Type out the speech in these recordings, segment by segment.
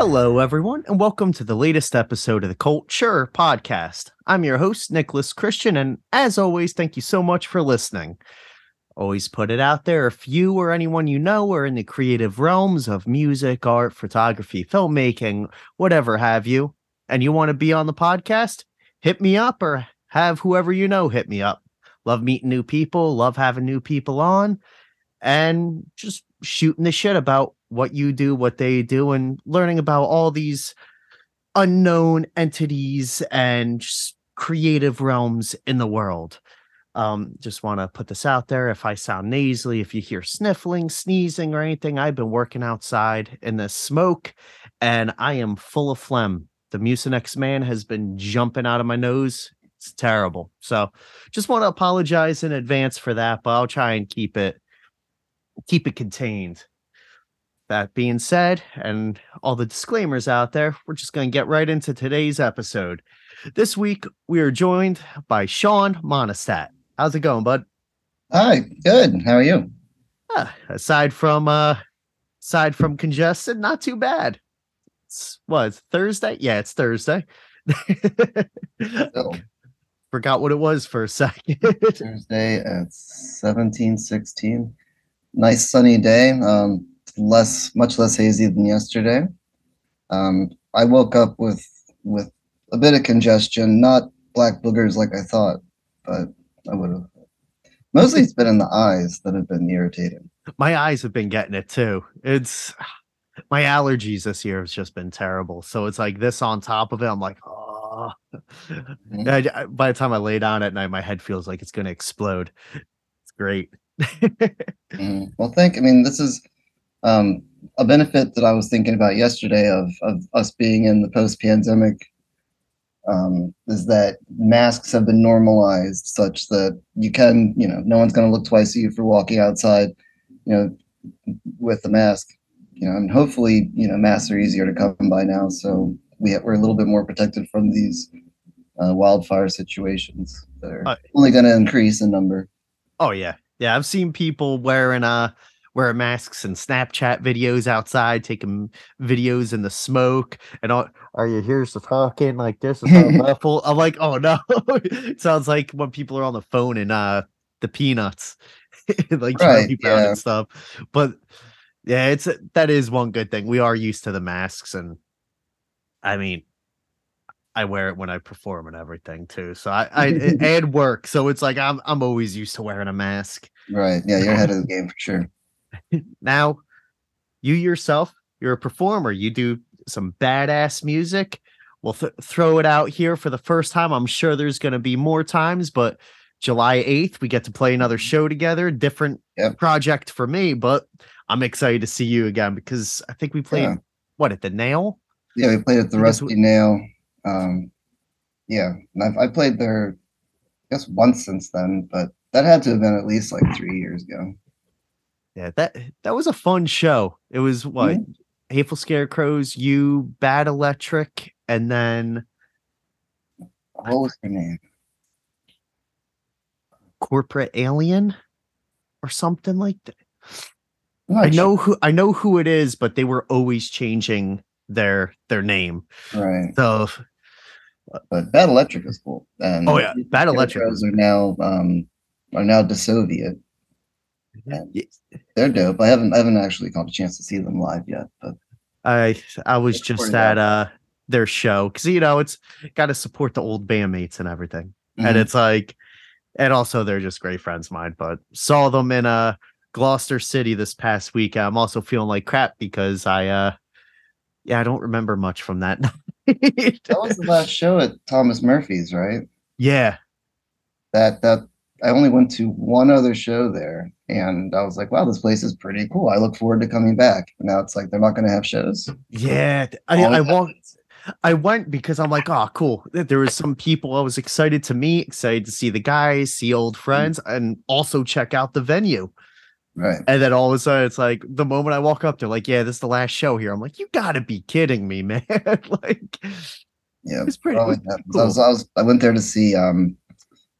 Hello, everyone, and welcome to the latest episode of the Cult?Sure! Podcast. I'm your host, Nicholas Christian, and as always, thank you so much for listening. Always put it out there, if you or anyone you know are in the creative realms of music, art, photography, filmmaking, whatever have you, and you want to be on the podcast, hit me up or have whoever you know hit me up. Love meeting new people, love having new people on, and just shooting the shit about what you do, what they do, and learning about all these unknown entities and creative realms in the world. Just want to put this out there. If I sound nasally, if you hear sniffling, sneezing, or anything, I've been working outside in the smoke, and I am full of phlegm. The Mucinex man has been jumping out of my nose. It's terrible. So just want to apologize in advance for that, but I'll try and keep it contained. That being said, and all the disclaimers out there, we're just going to get right into today's episode. This week, we are joined by Sean Monistat. How's it going, bud? Hi, good. How are you? Aside from congested, not too bad. It's Thursday? Yeah, it's Thursday. Oh. Forgot what it was for a second. Thursday at 17:16. Nice sunny day. Much less hazy than yesterday. I woke up with a bit of congestion, not black boogers like I thought, but I would have. Mostly it's been in the eyes that have been irritating. My eyes have been getting it too. It's my allergies this year has just been terrible. So it's like this on top of it. I'm like, oh. Mm-hmm. By the time I lay down at night, my head feels like it's going to explode. It's great. Well, this is a benefit that I was thinking about yesterday of us being in the post-pandemic is that masks have been normalized such that you can, no one's going to look twice at you for walking outside, with a mask, and hopefully, masks are easier to come by now. So we're a little bit more protected from these wildfire situations that are only going to increase in number. Oh, yeah. Yeah, I've seen people wearing masks and Snapchat videos outside, taking videos in the smoke, and all. Are you here's the talking like this? Is muffled. I'm like, oh no! It sounds like when people are on the phone and the Peanuts, like right, yeah. And stuff. But yeah, that is one good thing. We are used to the masks, and I wear it when I perform and everything too. So I add work. So it's like I'm always used to wearing a mask. Right. Yeah, you're ahead of the game for sure. Now, you yourself, you're a performer. You do some badass music. We'll throw it out here for the first time. I'm sure there's going to be more times, but July 8th, we get to play another show together. Different project for me, but I'm excited to see you again because I think we played at the Nail? Yeah, we played at the Rusty Nail. I played there, I guess, once since then, but that had to have been at least like 3 years ago. Yeah, that was a fun show. It was Hateful Scarecrows, you, Bad Electric, and then what was her name? Corporate Alien or something like that. I know who it is, but they were always changing their name. Right. So but Bad Electric is cool. And Bad Electric are now DeSoviet. Yeah. They're dope. I haven't actually got a chance to see them live yet, but I was just at their show because it's got to support the old bandmates and everything, mm-hmm. And it's like, and also they're just great friends of mine. But saw them in Gloucester City this past week. I'm also feeling like crap because I don't remember much from that night. That was the last show at Thomas Murphy's, right? Yeah. That I only went to one other show there, and I was like, wow, this place is pretty cool. I look forward to coming back. And now it's like they're not going to have shows. Yeah, I went because I'm like, oh, cool. There was some people I was excited to meet, excited to see the guys, see old friends, mm-hmm. And also check out the venue. Right. And then all of a sudden, it's like the moment I walk up, they're like, yeah, this is the last show here. I'm like, you got to be kidding me, man. It's pretty cool. I went there to see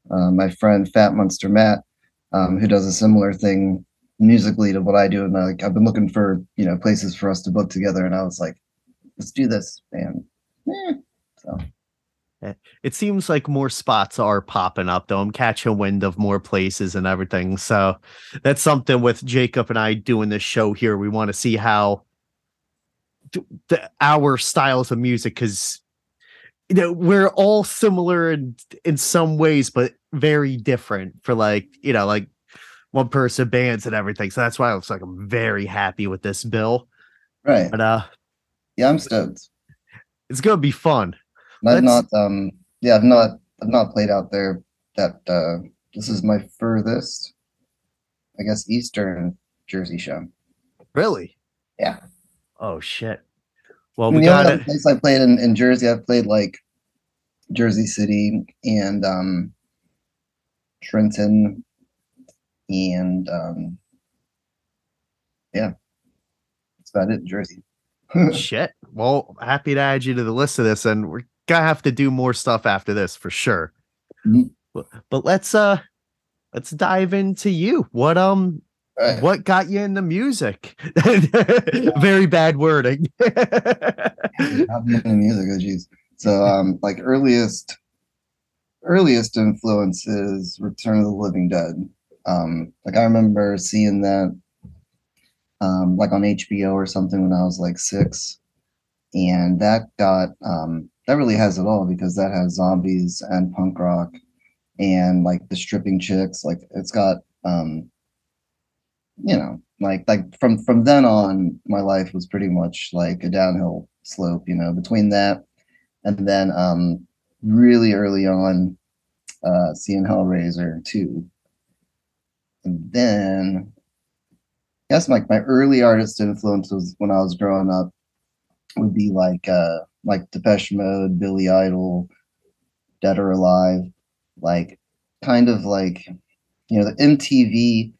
my friend Fat Monster Matt, who does a similar thing musically to what I do. And I've been looking for places for us to book together. And I was like, let's do this, and so. It seems like more spots are popping up, though. I'm catching wind of more places and everything. So that's something with Jacob and I doing this show here. We want to see how our styles of music, because you know, we're all similar in some ways, but very different for, like, you know, like one person bands and everything. So that's why I was like, I'm very happy with this, Bill. Right. But yeah, I'm stoked. It's gonna be fun. I've not played out there. That this is my furthest, I guess, Eastern Jersey show. Really? Yeah. Oh shit. Well, I mean, we got it. The place I played in Jersey, I've played like Jersey City and Trenton and yeah, that's about it in Jersey. Shit. Well, happy to add you to the list of this, and we're gonna have to do more stuff after this for sure. Mm-hmm. But let's dive into you. What got you into music? Very bad wording. Got me into music, oh geez. So like earliest influences, Return of the Living Dead. Like I remember seeing that like on HBO or something when I was like 6, and that got that really has it all, because that has zombies and punk rock and like the stripping chicks. Like it's got you know, like from then on, my life was pretty much like a downhill slope, you know, between that and then really early on seeing Hellraiser 2. And then I guess like my early artist influences when I was growing up would be like Depeche Mode, Billy Idol, Dead or Alive, like kind of like, you know, the MTV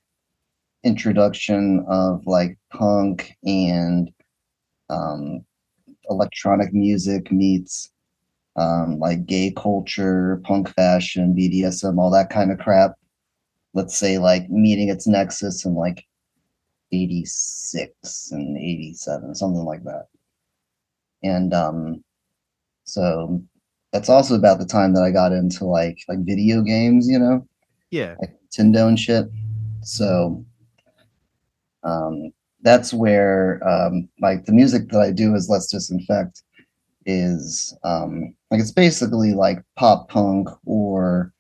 introduction of like punk and electronic music meets like gay culture, punk fashion, BDSM, all that kind of crap, let's say, like meeting its nexus in like 86 and 87, something like that. And so that's also about the time that I got into like video games, you know, yeah, like Nintendo and shit. So that's where like the music that I do is Let's Disinfect is like it's basically like pop punk or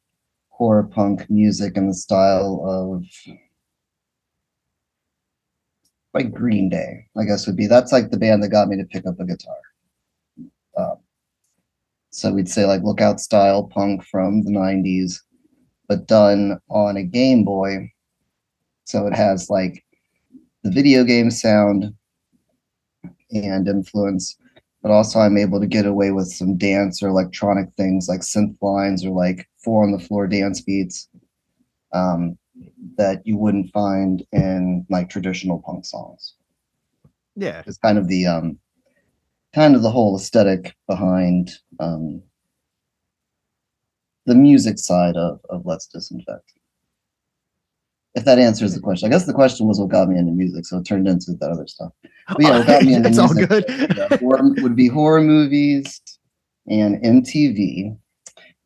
horror punk music in the style of like Green Day, I guess would be. That's like the band that got me to pick up a guitar. So we'd say like Lookout style punk from the 90s, but done on a Game Boy. So it has like the video game sound and influence, but also I'm able to get away with some dance or electronic things like synth lines or like 4 on the floor dance beats that you wouldn't find in like traditional punk songs. Yeah. It's kind of the whole aesthetic behind the music side of Let's Disinfect. If that answers the question. I guess the question was what got me into music, so it turned into that other stuff. But yeah, what got me into music, all good. Would be horror movies and MTV.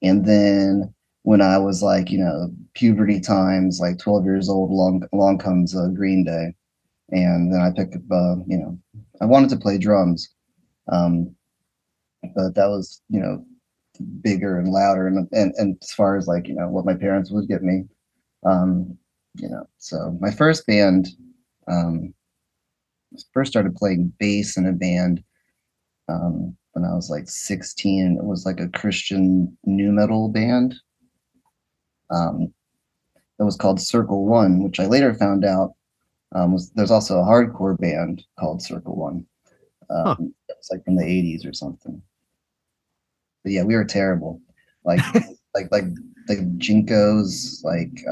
And then when I was like, you know, puberty times, like 12 years old, along comes Green Day. And then I picked up, you know, I wanted to play drums. But that was, you know, bigger and louder. And as far as like, you know, what my parents would get me, you know, so my first band, first started playing bass in a band when I was like 16. It was like a Christian nu metal band that was called Circle One, which I later found out there's also a hardcore band called Circle One. It was like from the 80s or something. But yeah, we were terrible. Like like Jinkos, like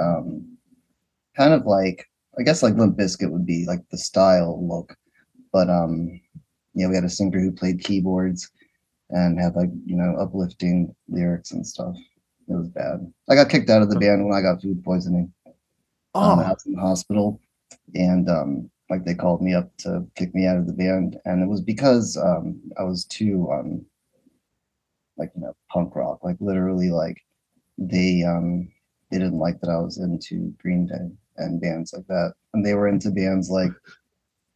kind of like, I guess like Limp Bizkit would be like the style look, but yeah, we had a singer who played keyboards and had like, you know, uplifting lyrics and stuff. It was bad. I got kicked out of the band when I got food poisoning. I was in the hospital, and like they called me up to kick me out of the band. And it was because I was too like, you know, punk rock, like literally, like they didn't like that I was into Green Day and bands like that. And they were into bands like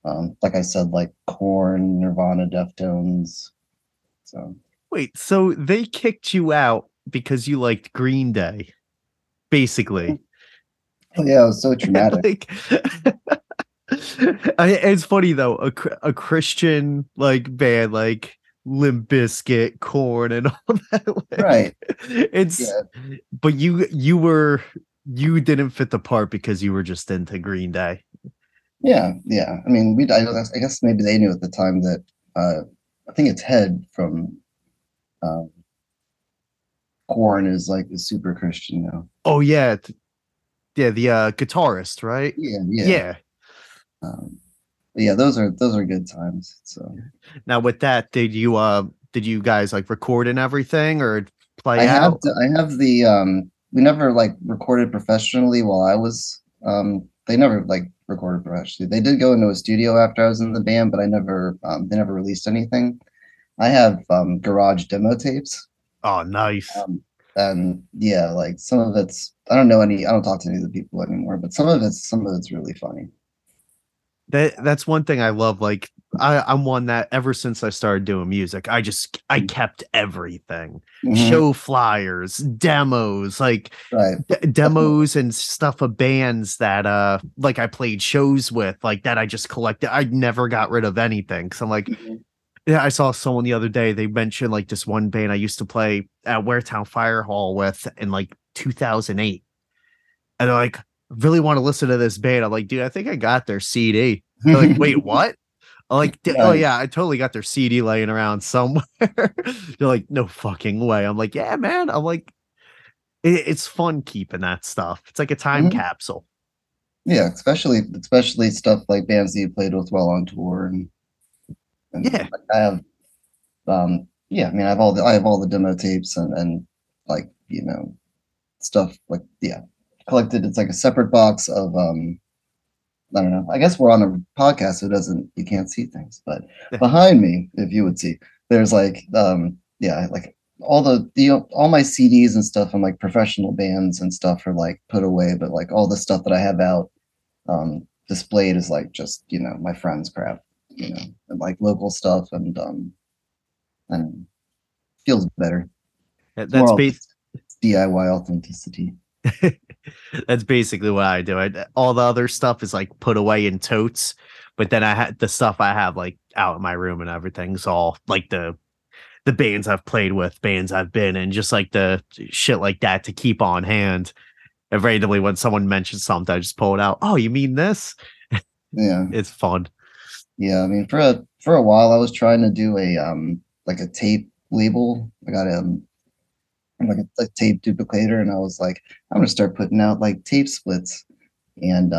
I said, like Korn, Nirvana, Deftones. So wait, so they kicked you out because you liked Green Day, basically? Yeah, it was so traumatic. Like, it's funny though, a Christian like band like Limp Bizkit, Korn, and all that. Like, right. It's yeah. But you didn't fit the part because you were just into Green Day. Yeah, yeah. I mean, I guess maybe they knew at the time that I think it's Head from Korn is like a super Christian now. Oh yeah, yeah. The guitarist, right? Yeah, yeah. Yeah. Yeah, those are good times. So now with that, did you guys like record and everything or play out? We never like recorded professionally while I was they never like recorded professionally. They did go into a studio after I was in the band, but I never they never released anything. I have garage demo tapes. Oh, nice. And yeah, like some of it's I don't talk to any of the people anymore, but some of it's really funny. That's one thing I love. Like I'm one that ever since I started doing music, I kept everything. Mm-hmm. Show flyers, demos, like right. Demos and stuff of bands that like I played shows with, like that I just collected. I never got rid of anything because I'm like, mm-hmm. Yeah, I saw someone the other day, they mentioned like this one band I used to play at Waretown Fire Hall with in like 2008, and they're like, really want to listen to this band. I'm like, dude, I think I got their CD. They're like, wait, what? I'm like, oh yeah, I totally got their CD laying around somewhere. They're like, no fucking way. I'm like, yeah, man. I'm like, it's fun keeping that stuff. It's like a time mm-hmm. capsule. Yeah, especially stuff like bands that you played with while on tour, and yeah, I have, yeah. I mean, I have all the demo tapes and like, you know, stuff like yeah. Collected, it's like a separate box of I don't know, I guess we're on a podcast so you can't see things, but behind me, if you would see, there's like yeah, like all the all my CDs and stuff and like professional bands and stuff are like put away, but like all the stuff that I have out displayed is like just, you know, my friends' crap, you know, and like local stuff, and feels better. That's based DIY authenticity. That's basically what I do. All the other stuff is like put away in totes, but then I had the stuff I have like out in my room and everything's all like the bands I've played with, bands I've been in, just like the shit like that to keep on hand. And randomly when someone mentions something, I just pull it out. Oh, you mean this? Yeah. It's fun. Yeah, I mean for a while I was trying to do a like a tape label. I got like a tape duplicator, and I was like, I'm gonna start putting out like tape splits, and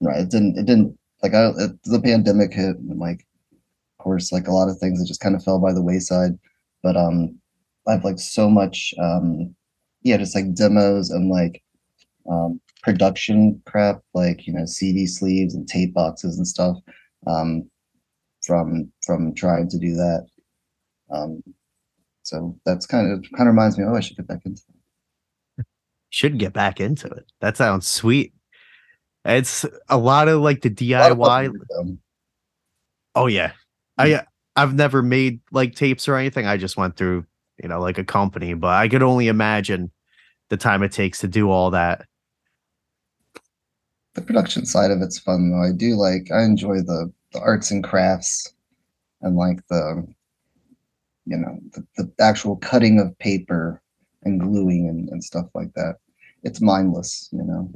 right, it didn't like the pandemic hit, and like of course like a lot of things that just kind of fell by the wayside, but I have like so much yeah, just like demos and like production crap, like, you know, CD sleeves and tape boxes and stuff from trying to do that. So that's kind of reminds me, oh, I should get back into it. Should get back into it. That sounds sweet. It's a lot of like the DIY. Oh yeah. I've never made like tapes or anything. I just went through, you know, like a company, but I could only imagine the time it takes to do all that. The production side of it's fun though. I enjoy the arts and crafts and like the, you know, the actual cutting of paper and gluing and stuff like that. It's mindless, you know.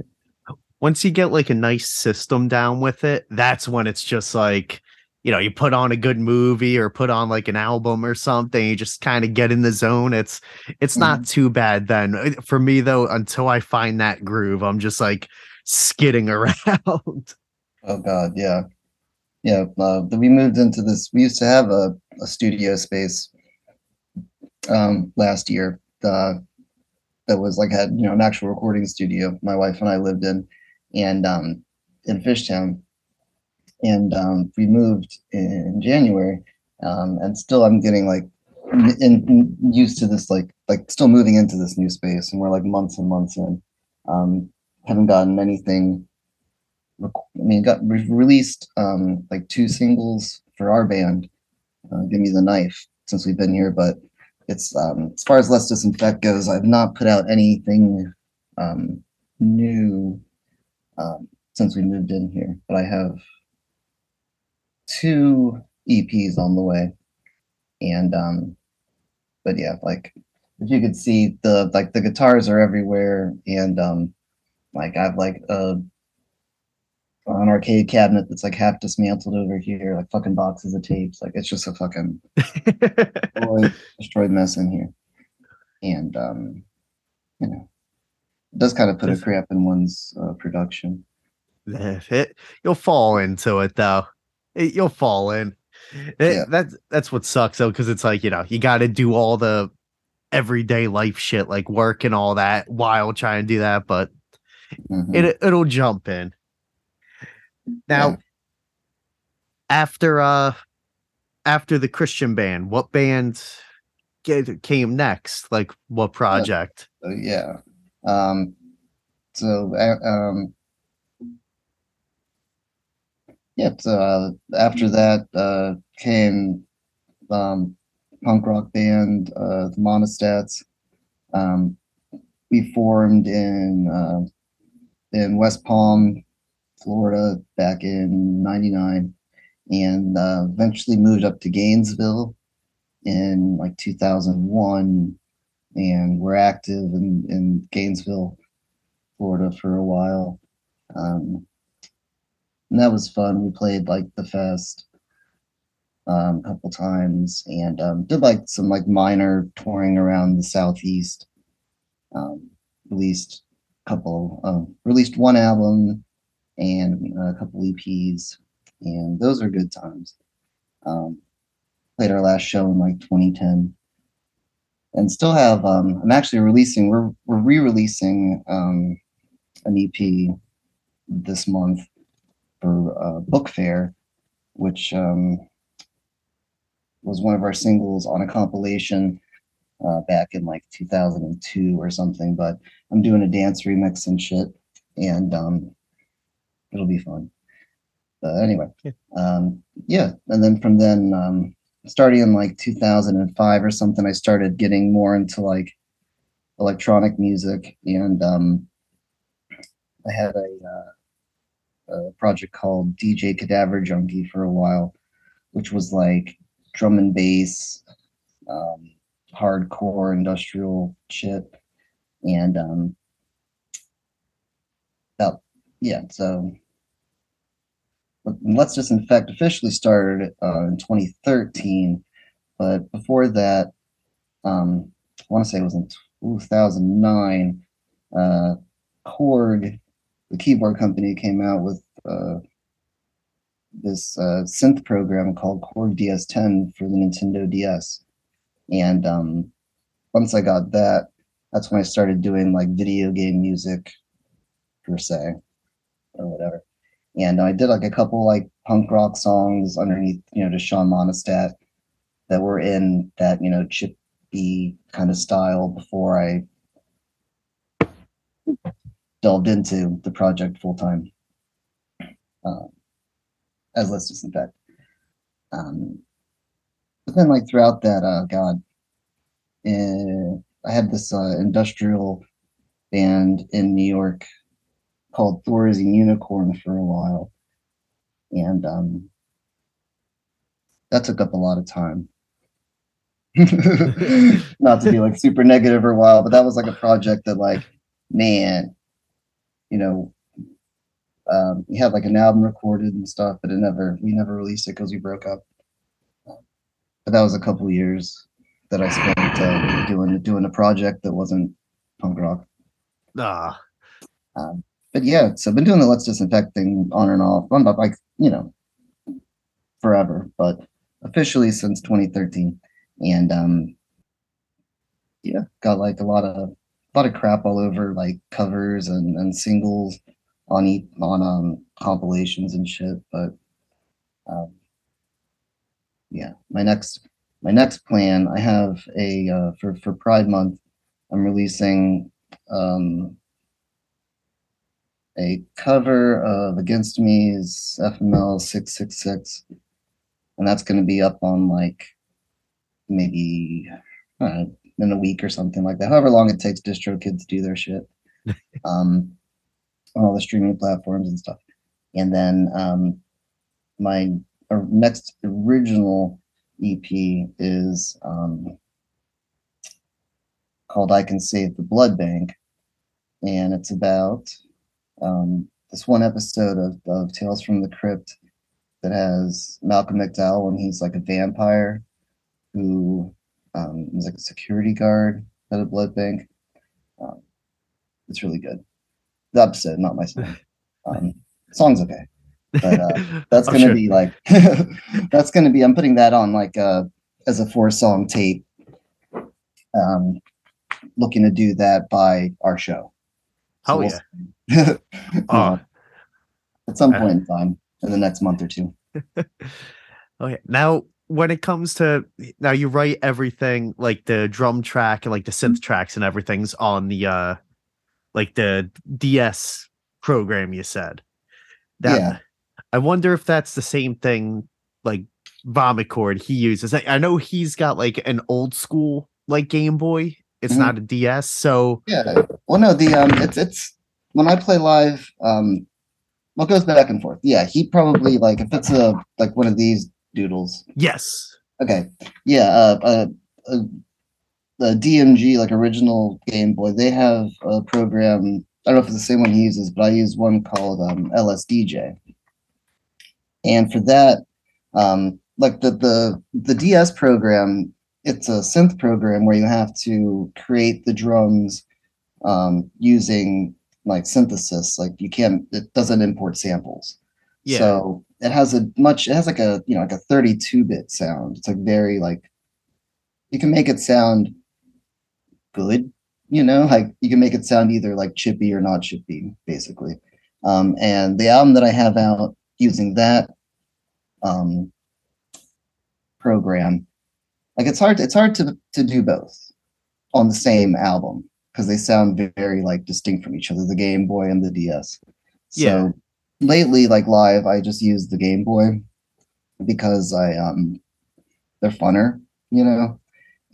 Once you get like a nice system down with it, that's when it's just like, you know, you put on a good movie or put on like an album or something, you just kind of get in the zone. It's mm-hmm. not too bad then. For me though, until I find that groove, I'm just like skidding around. Oh God, yeah. Yeah, we moved into this. We used to have a studio space last year that was like, had, you know, an actual recording studio my wife and I lived in, and in Fishtown, and we moved in January, and still I'm getting like used to this, like still moving into this new space, and we're like months and months in. Haven't gotten anything. We've released like 2 singles for our band, Give Me the Knife, since we've been here, but it's as far as Let's Disinfect goes, I've not put out anything new since we moved in here, but I have 2 EPs on the way. And but yeah, like if you could see, the guitars are everywhere, and like I've like an arcade cabinet that's like half dismantled over here, like fucking boxes of tapes, like it's just a fucking destroyed mess in here. And you know, it does kind of put a crap in one's production. You'll fall into it though. You'll fall in. Yeah. That's what sucks though, because it's like, you know, you got to do all the everyday life shit like work and all that while trying to do that, but it'll jump in. Now, after the Christian band, what band came next? Like what project? After that came punk rock band, the Monistats. We formed in West Palm, Florida, back in '99, and eventually moved up to Gainesville in like 2001, and we're active in Gainesville, Florida for a while. And that was fun. We played like the Fest a couple times, and did like some like minor touring around the Southeast. Released 1 album and a couple EPs, and those are good times. Played our last show in like 2010, and still have. I'm actually releasing. We're re-releasing an EP this month for Book Fair, which was one of our singles on a compilation back in like 2002 or something, but I'm doing a dance remix and shit, and it'll be fun. But anyway, and then from then, starting in like 2005 or something, I started getting more into like electronic music, and I had a project called DJ Cadaver Junkie for a while, which was like drum and bass, hardcore industrial shit, and Let's Disinfect officially started in 2013, but before that, I want to say it was in 2009. Korg, the keyboard company, came out with this synth program called Korg DS10 for the Nintendo DS. And once I got that, that's when I started doing like video game music per se or whatever. And I did like a couple like punk rock songs underneath, you know, to Sean Monistat that were in that, you know, chippy kind of style before I delved into the project full time as Let's Disinfect. But then, like throughout that, I had this industrial band in New York called Thor is a Unicorn for a while, and that took up a lot of time. Not to be like super negative or wild, but that was like a project that, like, man. You know, we had like an album recorded and stuff, but we never released it because we broke up. But that was a couple years that I spent doing a project that wasn't punk rock. But yeah, so I've been doing the Let's Disinfect thing on and off. I'm not like, you know, forever, but officially since 2013, and got like a lot of crap all over, like covers and singles on compilations and shit. But yeah, my next plan, I have a for Pride Month, I'm releasing a cover of Against Me's FML666, and that's going to be up on like maybe in a week or something like that, however long it takes Distro Kids to do their shit on all the streaming platforms and stuff. And then my next original EP is called I Can Save the Blood Bank, and it's about this one episode of Tales from the Crypt that has Malcolm McDowell, and he's like a vampire who is like a security guard at a blood bank. It's really good. The episode, not my song. Song's okay, but that's gonna be like that's gonna be. I'm putting that on like as a 4-song tape. Looking to do that by our show. So yeah. At some point in time in the next month or two. Okay. Now, when it comes to, now you write everything, like the drum track and like the synth tracks and everything's on the like the DS program, you said. That, yeah. I wonder if that's the same thing like Vomicord he uses. I know he's got like an old school like Game Boy. It's mm-hmm. not a DS, so yeah. Well, no, the it's when I play live, well, it goes back and forth. Yeah, he probably like if it's a like one of these doodles. Yes. Okay. Yeah. The DMG like original Game Boy, they have a program. I don't know if it's the same one he uses, but I use one called LSDJ. And for that, like the DS program. It's a synth program where you have to create the drums using like synthesis. Like you can't, it doesn't import samples. Yeah. So it has like a, you know, like a 32-bit sound. It's like very like, you can make it sound good, you know, like you can make it sound either like chippy or not chippy, basically. And the album that I have out using that program, like it's hard to do both on the same album because they sound very like distinct from each other, the Game Boy and the DS. So yeah. Lately, like live, I just use the Game Boy because I they're funner, you know.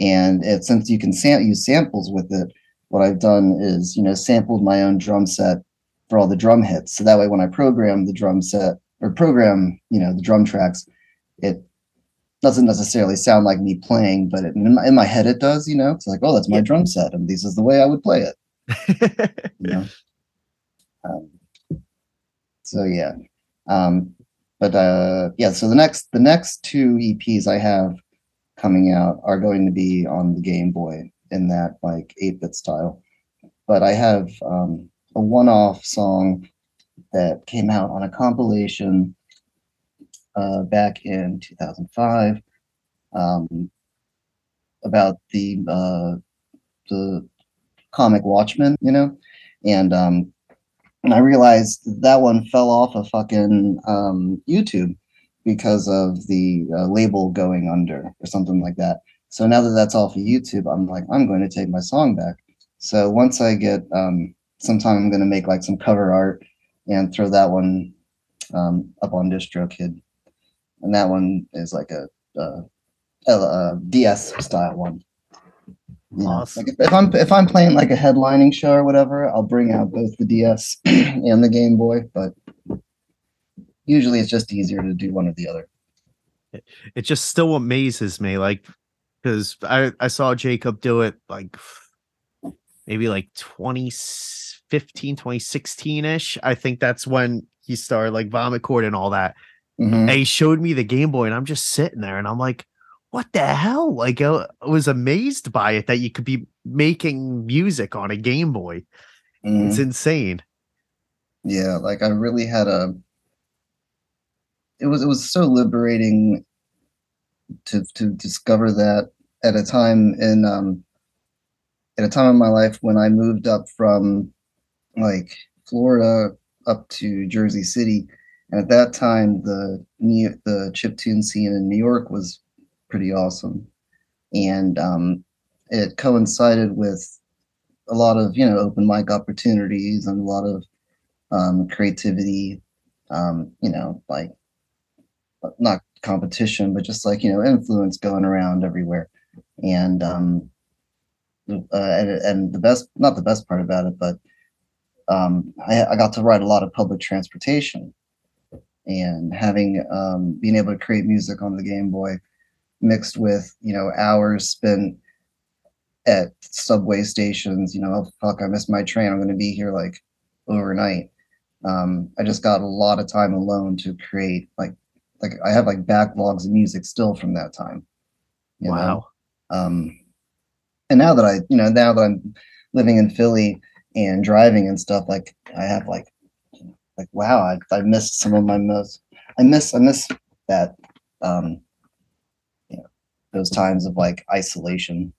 And since you can use samples with it, what I've done is, you know, sampled my own drum set for all the drum hits. So that way when I program the drum set or program, you know, the drum tracks, it doesn't necessarily sound like me playing, but it, in my head it does, you know. It's like, oh, that's my drum set, and this is the way I would play it. You know? So yeah, but yeah. So the next 2 EPs I have coming out are going to be on the Game Boy in that like 8-bit style. But I have a one-off song that came out on a compilation. Back in 2005, about the comic Watchmen, you know, and I realized that one fell off of fucking YouTube because of the label going under or something like that. So now that that's off of YouTube, I'm like, I'm going to take my song back. So once I get sometime, I'm going to make like some cover art and throw that one up on DistroKid. And that one is like a DS style one. Yeah. Awesome. Like if I'm playing like a headlining show or whatever, I'll bring out both the DS and the Game Boy. But usually, it's just easier to do one or the other. It just still amazes me, like because I saw Jacob do it like maybe like 2015, 2016 ish. I think that's when he started like Vomicord and all that. Mm-hmm. And he showed me the Game Boy, and I'm just sitting there, and I'm like, what the hell? Like, I was amazed by it that you could be making music on a Game Boy. Mm-hmm. It's insane. Yeah, like I really had it was so liberating to discover that at a time in my life when I moved up from like Florida up to Jersey City. And at that time, the chiptune scene in New York was pretty awesome. And it coincided with a lot of, you know, open mic opportunities and a lot of creativity, you know, like not competition, but just like, you know, influence going around everywhere. And and the best, not the best part about it, but I got to ride a lot of public transportation, and having being able to create music on the Game Boy mixed with, you know, hours spent at subway stations, you know, oh, fuck, I missed my train, I'm going to be here like overnight. I just got a lot of time alone to create, like I have like backlogs of music still from that time. You wow. know? And now that I, you know, now that I'm living in Philly and driving and stuff, like I have like, wow, I missed some of my most, I miss that, you know, those times of like isolation,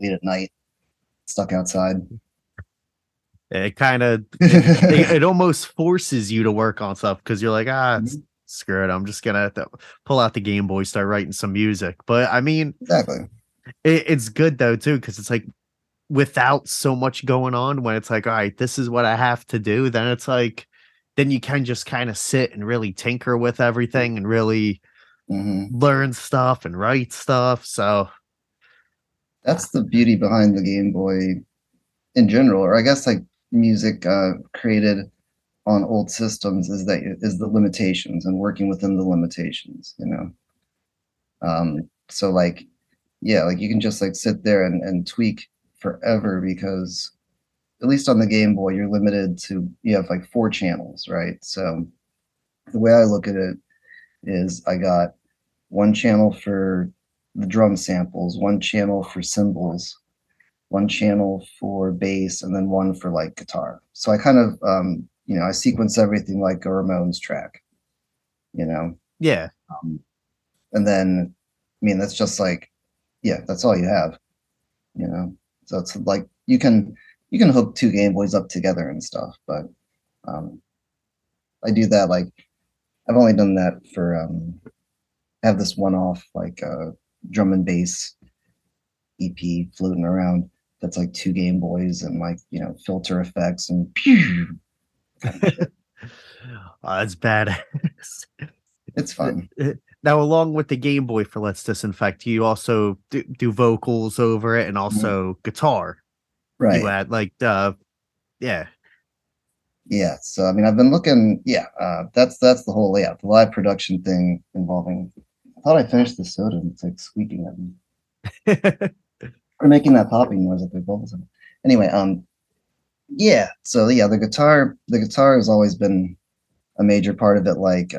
late at night, stuck outside. It kind of, it almost forces you to work on stuff because you're like, ah, mm-hmm. Screw it. I'm just going to have to pull out the Game Boy, start writing some music. But I mean, exactly. It's good though, too, because it's like without so much going on, when it's like, all right, this is what I have to do. Then it's like, then you can just kind of sit and really tinker with everything and really mm-hmm. learn stuff and write stuff. So that's the beauty behind the Game Boy in general, or I guess like music created on old systems is that is the limitations and working within the limitations, you know? So like, yeah, like you can just like sit there and tweak forever because at least on the Game Boy, you're limited to, you have like 4 channels, right? So the way I look at it is I got 1 channel for the drum samples, 1 channel for cymbals, 1 channel for bass, and then 1 for like guitar. So I kind of, you know, I sequence everything like a Ramones track, you know? Yeah. And then, I mean, that's just like, yeah, that's all you have, you know? So it's like, you can hook 2 Game Boys up together and stuff, but I do that, like, I've only done that for, I have this one-off, like, drum and bass EP floating around that's like 2 Game Boys and like, you know, filter effects and pew. Oh, that's badass. It's fun. Now, along with the Game Boy for Let's Disinfect, you also do vocals over it and also mm-hmm. guitar. Right. You add like, yeah. Yeah. So, I mean, I've been looking. Yeah. That's the whole layout. The live production thing involving. I thought I finished the soda and it's like squeaking at me. Or making that popping noise that they bubbles in. Anyway, yeah. So yeah, the guitar has always been a major part of it. Like,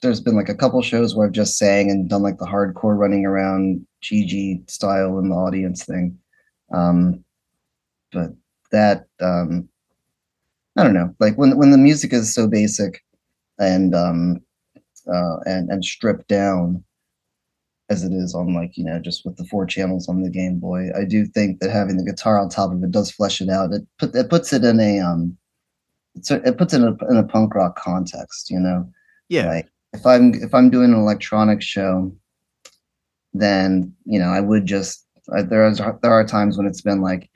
there's been like a couple shows where I've just sang and done like the hardcore running around GG style in the audience thing. But that, I don't know, like when the music is so basic and stripped down as it is on like, you know, just with the 4 channels on the Game Boy, I do think that having the guitar on top of it does flesh it out. It puts it in a, it puts it in a punk rock context, you know? Yeah. Like if I'm doing an electronic show, then, you know, I would just, there are times when it's been like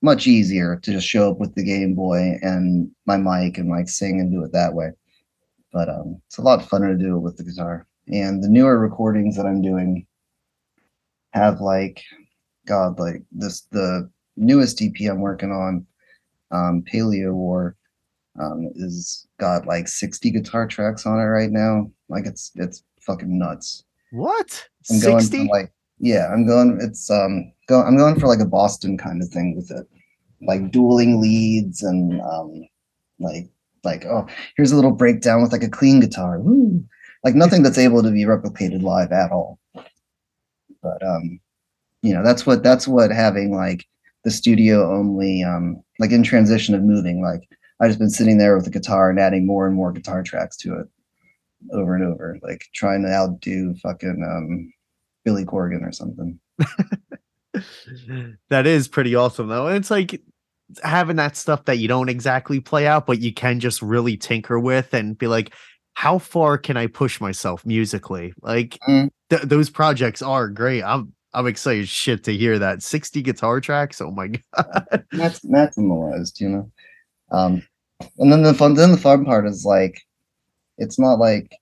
much easier to just show up with the Game Boy and my mic and like sing and do it that way. But it's a lot funner to do it with the guitar. And the newer recordings that I'm doing have like, God, like this, the newest EP I'm working on, Paleo War, is got like 60 guitar tracks on it right now. Like it's fucking nuts. What? 60? Like, yeah, I'm going for like a Boston kind of thing with it. Like dueling leads and like, oh, here's a little breakdown with like a clean guitar. Woo. Like nothing that's able to be replicated live at all. But, you know, that's what having like the studio only, like in transition of moving, like I've just been sitting there with the guitar and adding more and more guitar tracks to it over and over, like trying to outdo fucking, Billy Corgan or something. That is pretty awesome though. And it's like, having that stuff that you don't exactly play out, but you can just really tinker with and be like, how far can I push myself musically? Like those projects are great. I'm excited shit to hear that. 60 guitar tracks. Oh my God. That's maximalized, you know? And then the fun part is like, it's not like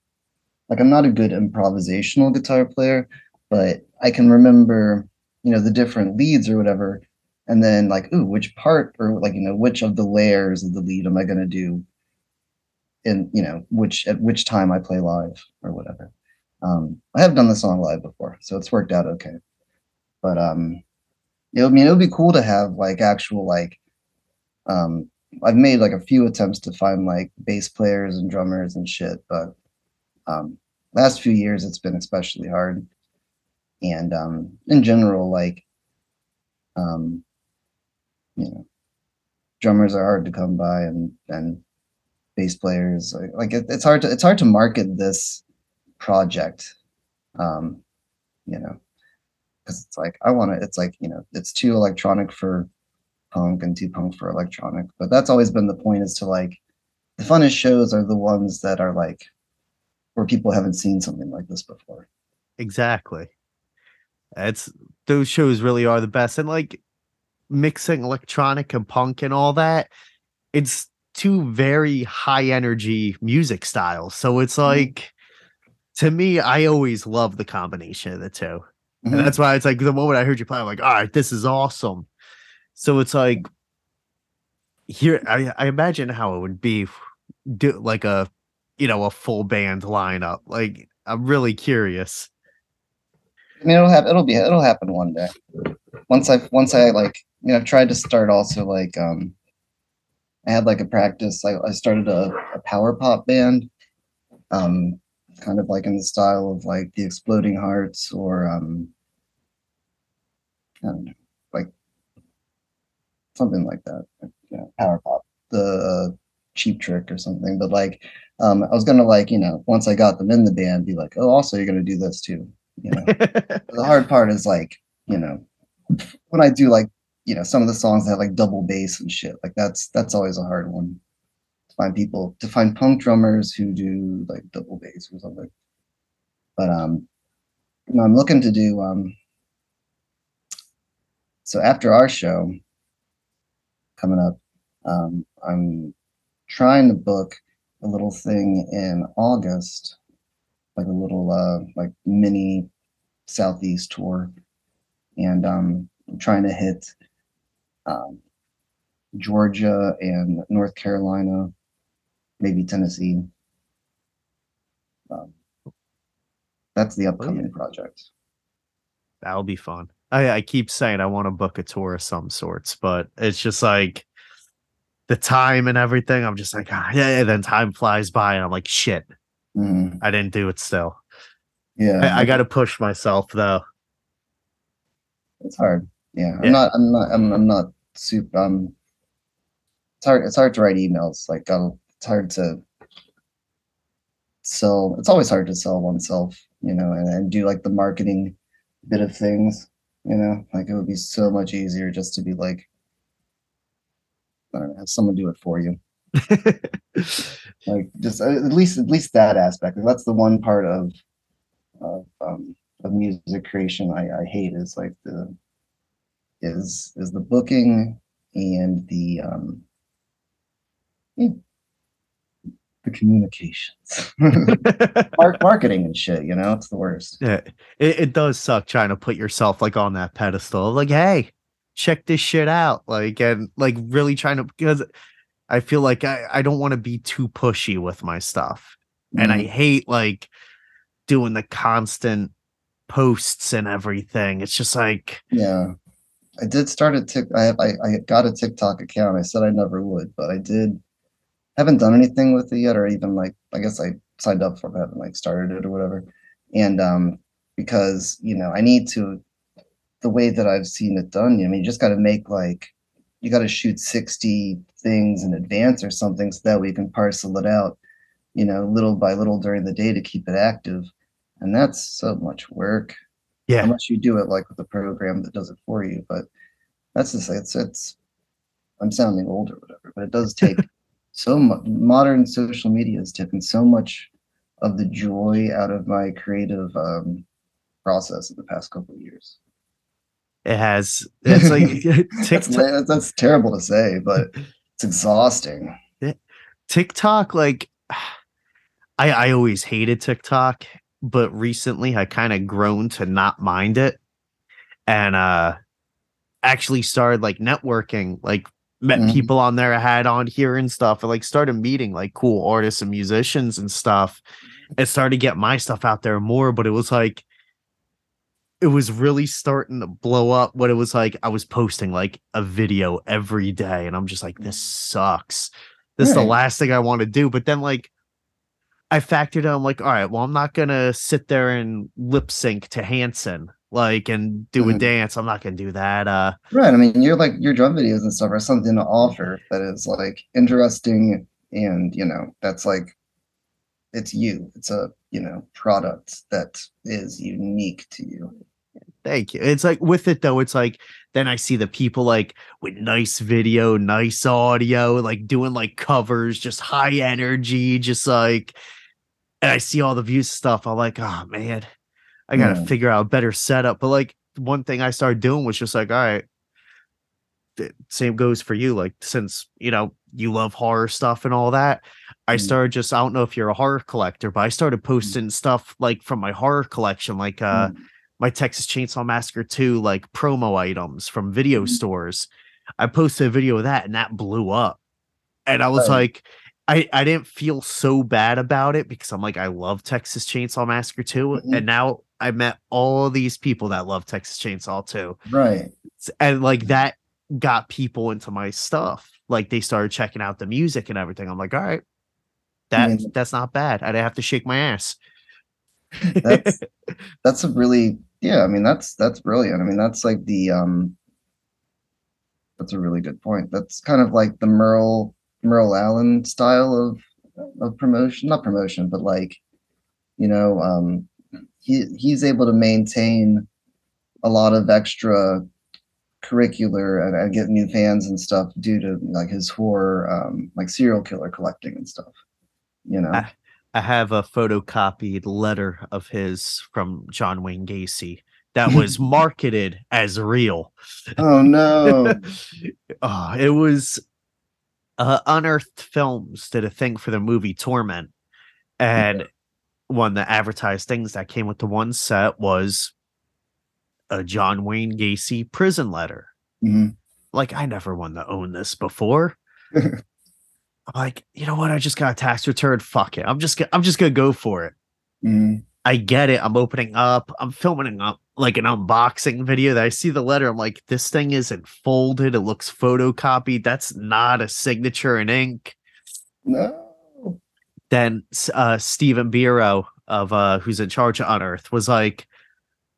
I'm not a good improvisational guitar player, but I can remember, you know, the different leads or whatever. And then like, ooh, which part or like, you know, which of the layers of the lead am I going to do? And, you know, at which time I play live or whatever. I have done the song live before, so it's worked out okay. But it would be cool to have like actual like I've made like a few attempts to find like bass players and drummers and shit, but last few years it's been especially hard. And in general, like you know, drummers are hard to come by, and bass players like it's hard to market this project, you know, because it's like it's too electronic for punk and too punk for electronic. But that's always been the point, is to like, the funnest shows are the ones that are like where people haven't seen something like this before. Exactly. It's those shows really are the best. And like, mixing electronic and punk and all that, it's two very high energy music styles, so it's like to me, I always love the combination of the two. Mm-hmm. And that's why it's like, the moment I heard you play, I'm like, all right, this is awesome. So it's like, here, I imagine how it would be, do like a, you know, a full band lineup. Like, I'm really curious. I mean, it'll happen one day. Once I like, you know, I've tried to start also like, I had like a practice, like I started a power pop band, kind of like in the style of like the Exploding Hearts or I don't know, like something like that, like, you know, power pop, the Cheap Trick or something. But like I was gonna, like, you know, once I got them in the band, be like, oh, also you're gonna do this too, you know. The hard part is like, you know, when I do like, you know, some of the songs that have like double bass and shit, like that's always a hard one. To find punk drummers who do like double bass or something. But you know, I'm looking to do so after our show coming up, I'm trying to book a little thing in August, like a little like mini Southeast tour, and I'm trying to hit Georgia and North Carolina, maybe Tennessee. That's the upcoming project. That'll be fun. I keep saying I want to book a tour of some sorts, but it's just like the time and everything. I'm just like, yeah. Then time flies by, and I'm like, shit, I didn't do it still. Yeah, I got to push myself though. It's hard. Yeah, I'm not super. It's hard. It's hard to write emails. Like, it's hard to sell. It's always hard to sell oneself, you know, and do like the marketing bit of things, you know. Like, it would be so much easier just to be like, I don't know, have someone do it for you. Like, just at least that aspect. That's the one part of music creation I hate, is like the booking and the communications, marketing and shit, you know. It's the worst. Yeah, it does suck trying to put yourself like on that pedestal, like, hey, check this shit out, like, and like really trying to, because I feel like I don't want to be too pushy with my stuff. Mm-hmm. And I hate like doing the constant posts and everything. It's just like, yeah, I did start a I got a TikTok account. I said I never would, but I did. Haven't done anything with it yet, or even like, I guess I signed up for it, but haven't like started it or whatever. And because, you know, I need to, the way that I've seen it done, you know, I mean, you just got to make like, you got to shoot 60 things in advance or something, so that we can parcel it out, you know, little by little during the day to keep it active. And that's so much work. Yeah, unless you do it like with a program that does it for you. But that's just, it's I'm sounding old or whatever, but it does take so much. Modern social media has taken so much of the joy out of my creative process in the past couple of years. It has. It's like that's terrible to say, but it's exhausting. TikTok, like I always hated TikTok, but recently I kind of grown to not mind it, and actually started like networking, like met people on there I had on here and stuff, and like started meeting like cool artists and musicians and stuff, and started to get my stuff out there more. But it was like, it was really starting to blow up when it was like I was posting like a video every day, and I'm just like, this sucks. This is the last thing I want to do. But then like I factored out, I'm like, all right, well, I'm not going to sit there and lip sync to Hanson, like, and do a dance. I'm not going to do that. Right. I mean, you're like, your drum videos and stuff are something to offer that is like interesting. And, you know, that's like, it's you. It's a, you know, product that is unique to you. Thank you. It's like with it though, it's like then I see the people like with nice video, nice audio, like doing like covers, just high energy, just like, and I see all the views stuff. I'm like, oh man, I gotta figure out a better setup. But like one thing I started doing was just like, all right, same goes for you. Like, since you know you love horror stuff and all that, I started just, I don't know if you're a horror collector, but I started posting stuff like from my horror collection, like my Texas Chainsaw Massacre 2, like promo items from video stores. I posted a video of that and that blew up. And I was like, I didn't feel so bad about it because I'm like, I love Texas Chainsaw Massacre 2. And now I met all these people that love Texas Chainsaw 2. Right. And like that got people into my stuff. Like they started checking out the music and everything. I'm like, all right, that's not bad. I didn't have to shake my ass. That's a really, yeah, I mean, that's brilliant. I mean, that's like the that's a really good point. That's kind of like the Merle Allen style of promotion, not promotion, but like, you know, he's able to maintain a lot of extra curricular and get new fans and stuff due to like his horror, like serial killer collecting and stuff, you know. I have a photocopied letter of his from John Wayne Gacy that was marketed as real. Oh, no. It was Unearthed Films did a thing for the movie Torment. And one of the advertised things that came with the one set was a John Wayne Gacy prison letter. Like, I never wanted to own this before. Like, you know what? I just got a tax return. Fuck it. I'm just gonna go for it. I get it. I'm opening up. I'm filming up like an unboxing video. That I see the letter. I'm like, this thing isn't folded. It looks photocopied. That's not a signature in ink. No. Then Stephen Biro of who's in charge of Unearth was like,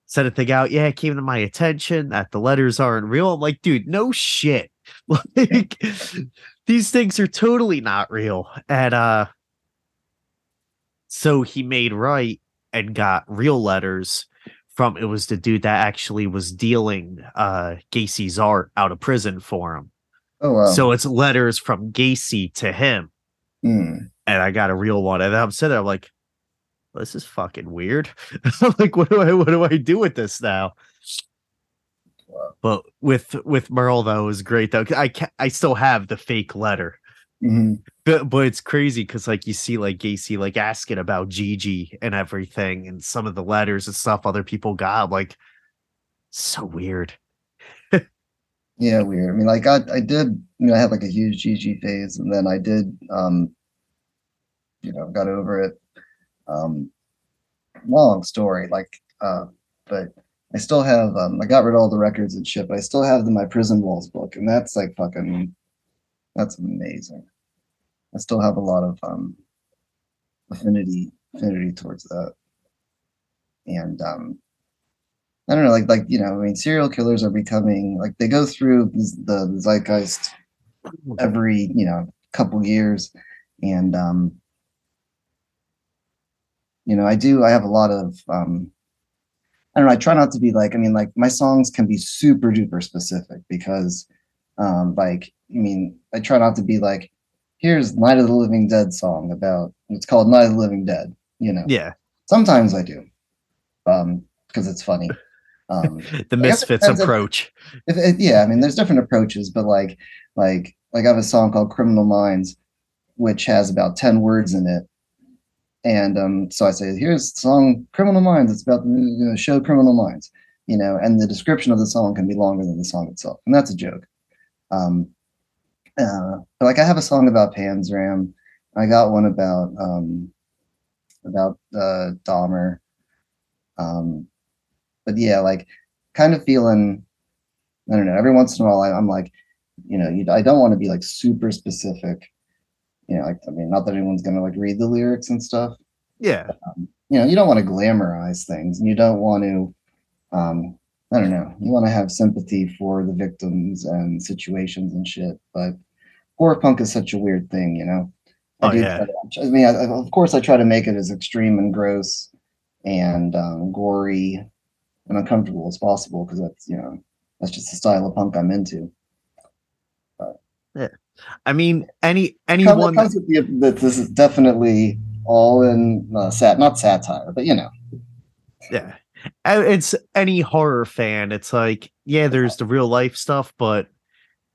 said a thing out. Yeah, it came to my attention that the letters aren't real. I'm like, dude, no shit. Like. These things are totally not real. And so he made right and got real letters from, it was the dude that actually was dealing Gacy's art out of prison for him. Oh, wow. So it's letters from Gacy to him. And I got a real one. And I'm sitting there, I'm like, well, this is fucking weird. I'm like, what do I do with this now? But with Merle, though, it was great, though. I still have the fake letter. But it's crazy because, like, you see, like, Gacy, like, asking about Gigi and everything and some of the letters and stuff other people got. I'm like, so weird. Yeah, weird. I mean, like, I did, you know, I had, like, a huge Gigi phase, and then I did, you know, got over it. Long story, like, but... I still have, I got rid of all the records and shit, but I still have my Prison Walls book, and that's like fucking, that's amazing. I still have a lot of affinity towards that. And I don't know, like, you know, I mean, serial killers are becoming, like, they go through the zeitgeist every, you know, couple years. And, you know, I have a lot of, I don't know, I try not to be like, I mean, like, my songs can be super duper specific because I try not to be like, here's Night of the Living Dead song about, it's called Night of the Living Dead, you know? Yeah. Sometimes I do, because it's funny. The Misfits approach. There's different approaches, but like I have a song called Criminal Minds, which has about 10 words in it. And so I say, here's the song Criminal Minds. It's about the show Criminal Minds, you know, and the description of the song can be longer than the song itself. And that's a joke. But like I have a song about Panzram. I got one about Dahmer. But yeah, like kind of feeling, I don't know, every once in a while I'm like, you know, I don't want to be like super specific. You know, like, I mean, not that anyone's going to like read the lyrics and stuff. Yeah. But, you know, you don't want to glamorize things, and you don't want to, I don't know. You want to have sympathy for the victims and situations and shit, but horror punk is such a weird thing, you know? Of course I try to make it as extreme and gross and gory and uncomfortable as possible, because that's, you know, that's just the style of punk I'm into. But, yeah. I mean, anyone that this is definitely all in not satire, but you know. Yeah. It's any horror fan. It's like, yeah, there's the real life stuff, but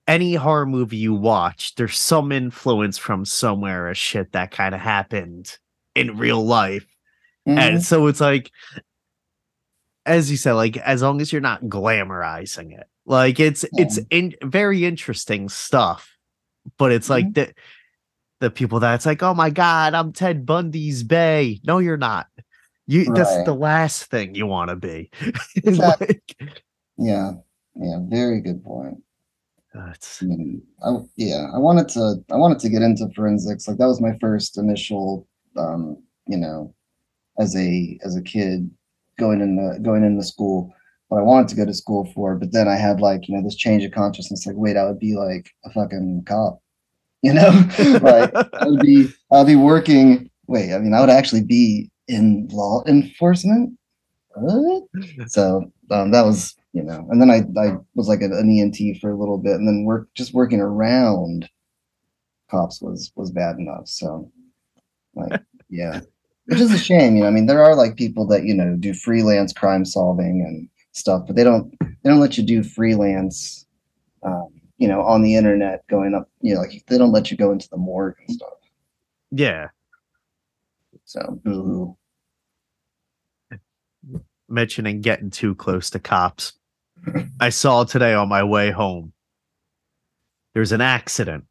any horror movie you watch, there's some influence from somewhere as shit that kind of happened in real life. Mm-hmm. And so it's like, as you said, like, as long as you're not glamorizing it, like it's very interesting stuff. But it's like the people that's like, oh my God, I'm Ted Bundy's bae. No, you're not. That's the last thing you want to be. Exactly. Yeah. Very good point. I wanted to get into forensics. Like that was my first initial, you know, as a kid going into school. What I wanted to go to school for, but then I had like, you know, this change of consciousness, like, wait, I would be like a fucking cop, you know, like I'll be working. Wait, I mean, I would actually be in law enforcement. What? So that was, you know, and then I was like an EMT for a little bit, and then working around cops was bad enough. So like, yeah, which is a shame. You know, I mean, there are like people that, you know, do freelance crime solving and stuff, but they don't let you do freelance you know, on the internet, going up, you know, like they don't let you go into the morgue and stuff. Yeah. So boo. Mentioning getting too close to cops. I saw today on my way home, there's an accident.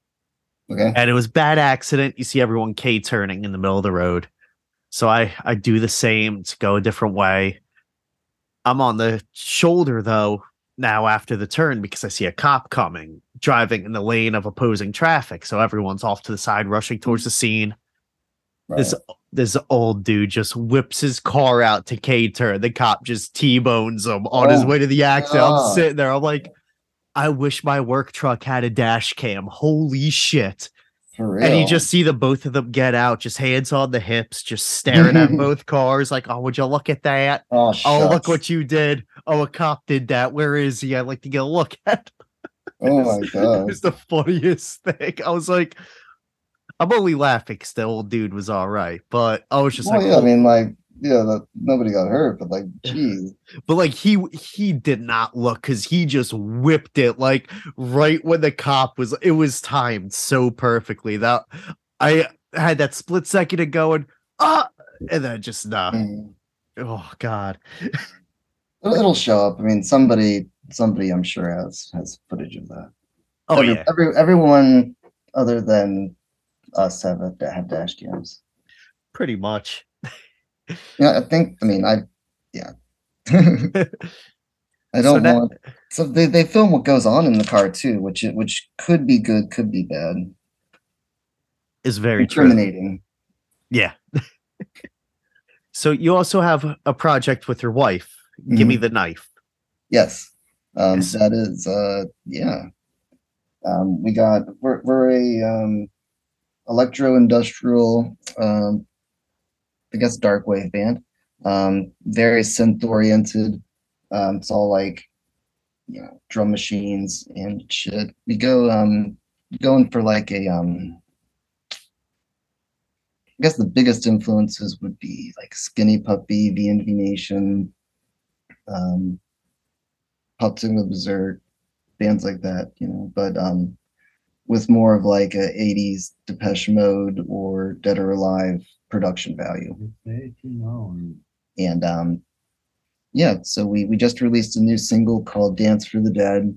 Okay. And it was a bad accident. You see everyone K-turning in the middle of the road. So I do the same to go a different way. I'm on the shoulder, though, now after the turn, because I see a cop coming, driving in the lane of opposing traffic. So everyone's off to the side, rushing towards the scene. Right. This old dude just whips his car out to K-turn. The cop just T-bones him on his way to the accident. I'm sitting there. I'm like, I wish my work truck had a dash cam. Holy shit. For real. And you just see the both of them get out, just hands on the hips, just staring at both cars. Like, oh, would you look at that? Oh, look what you did. Oh, a cop did that. Where is he? I'd like to get a look at him. Oh, my God. It's the funniest thing. I was like, I'm only laughing because the old dude was all right. But I was just nobody got hurt, but like, geez. But like, he did not look, because he just whipped it like right when the cop was. It was timed so perfectly that I had that split second of going and then just Oh God, it'll show up. I mean, somebody I'm sure has footage of that. Oh, everyone other than us have dash cams, pretty much. Yeah, I don't want. So they film what goes on in the car too, which could be good, could be bad. Is very incriminating. Yeah. So you also have a project with your wife. Mm-hmm. Give Me the Knife. Yes. Yes. That is. Yeah. We're a electro-industrial. I guess dark wave band, very synth oriented. It's all like you know, drum machines and shit. We go going for like a I guess the biggest influences would be like Skinny Puppy, V&V Nation, Pop Smoke Berserk, bands like that, you know, but with more of like a 80s Depeche Mode or Dead or Alive production value. And yeah, so we just released a new single called Dance for the Dead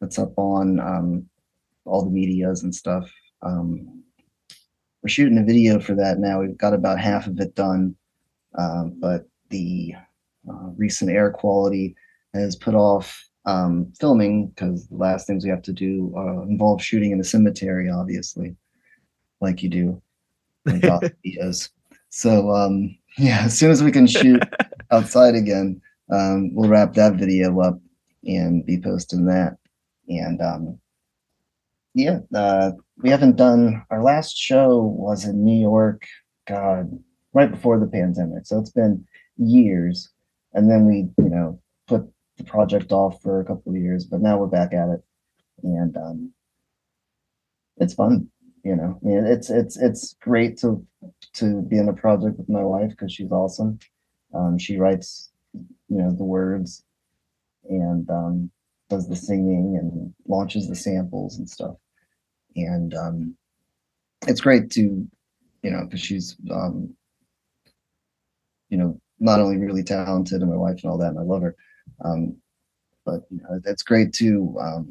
that's up on all the medias and stuff. We're shooting a video for that now. We've got about half of it done, but the recent air quality has put off filming because the last things we have to do involve shooting in a cemetery, obviously, like you do in Gothic videos. So yeah, as soon as we can shoot outside again, we'll wrap that video up and be posting that. And yeah, we haven't done, our last show was in New York, God, right before the pandemic. So it's been years. And then we, you know, put the project off for a couple of years, but now we're back at it. And it's fun, you know. I mean, it's great to be in a project with my wife because she's awesome. She writes, you know, the words and does the singing and launches the samples and stuff. And it's great to, you know, because she's, you know, not only really talented and my wife and all that, and I love her, but you know, it's great to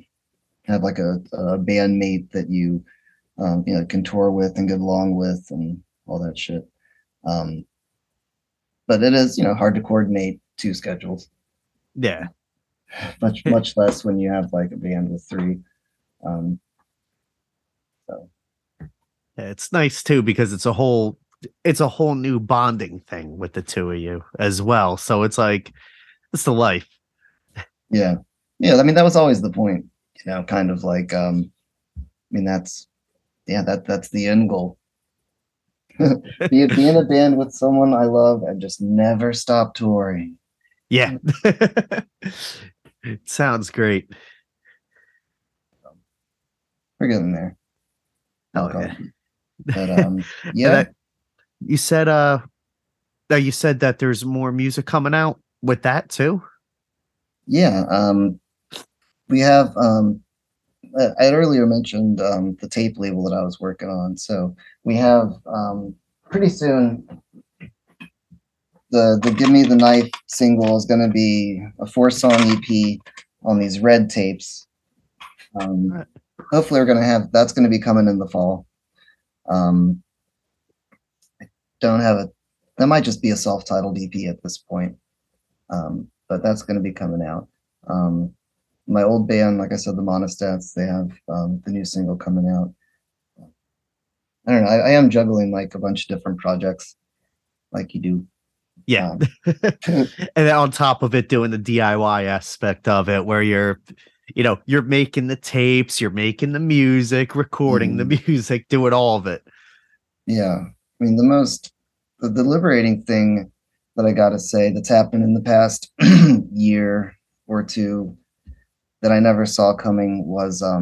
have like a bandmate that you, you know, can tour with and get along with and all that shit. But it is, you know, hard to coordinate two schedules. Yeah. Much less when you have like a band with three. So yeah, it's nice too because it's a whole new bonding thing with the two of you as well. So it's like it's the life. Yeah. Yeah. I mean, that was always the point, you know, kind of like I mean that's the end goal. Be in a band with someone I love and just never stop touring. Yeah. It sounds great. We're getting there. Oh, yeah. But yeah. You said that there's more music coming out with that too? Yeah. We have I had earlier mentioned the tape label that I was working on. So we have pretty soon the Give Me the Knife single is going to be a 4-song EP on these red tapes. Right. Hopefully we're going to have, that's going to be coming in the fall. I don't have that might just be a self-titled EP at this point. But that's going to be coming out. My old band, like I said, the Monistats, they have the new single coming out. I don't know. I am juggling like a bunch of different projects like you do. Yeah. And then on top of it, doing the DIY aspect of it where you're making the tapes, you're making the music, recording the music, doing all of it. Yeah. I mean, the liberating thing that I got to say that's happened in the past year or two that I never saw coming was, I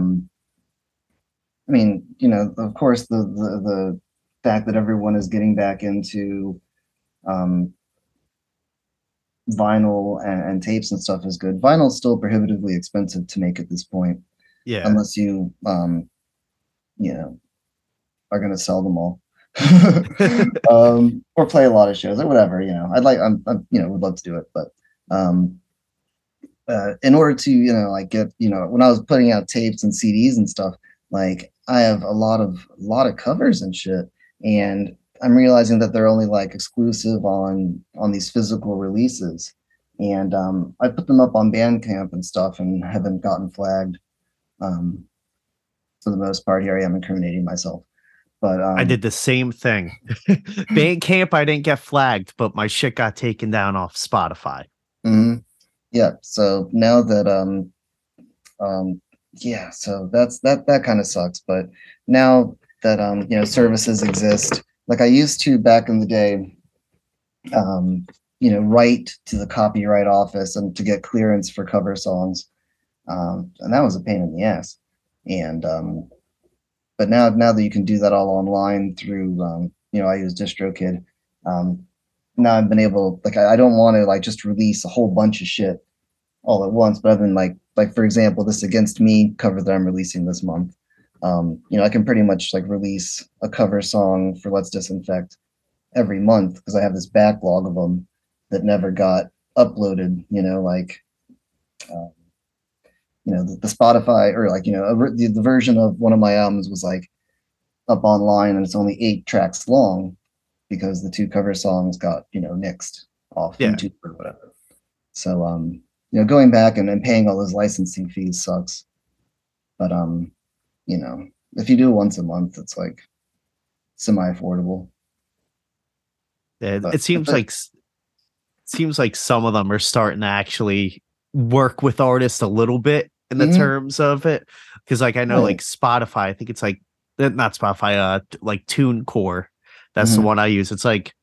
mean, you know, of course, the fact that everyone is getting back into vinyl and tapes and stuff is good. Vinyl's still prohibitively expensive to make at this point. Yeah. Unless you, you know, are going to sell them all. Or play a lot of shows or whatever, you know. I'm you know, would love to do it, but in order to, you know, like get, you know, when I was putting out tapes and CDs and stuff, like I have a lot of covers and shit, and I'm realizing that they're only like exclusive on these physical releases, and I put them up on Bandcamp and stuff and haven't gotten flagged for the most part. Here I am incriminating myself, but I did the same thing. Bandcamp, I didn't get flagged, but my shit got taken down off Spotify. Mm-hmm. Yeah, so now that yeah, so that's that kind of sucks. But now that you know, services exist, like I used to back in the day, you know, write to the copyright office and to get clearance for cover songs. And that was a pain in the ass. And but now that you can do that all online through, you know, I use DistroKid. Now I've been able, like, I don't want to like just release a whole bunch of shit all at once, but I've been like for example, this Against Me cover that I'm releasing this month. You know, I can pretty much like release a cover song for Let's Disinfect every month because I have this backlog of them that never got uploaded. You know, like, you know, the Spotify or like, you know, the version of one of my albums was like up online and it's only 8 tracks long because the 2 cover songs got, you know, nixed off YouTube or whatever. So, you know, going back and paying all those licensing fees sucks. But, you know, if you do once a month, it's like semi-affordable. Yeah, but, it seems like some of them are starting to actually work with artists a little bit in the terms of it. Because like I know like Spotify, I think it's like not Spotify, like TuneCore. That's the one I use. It's like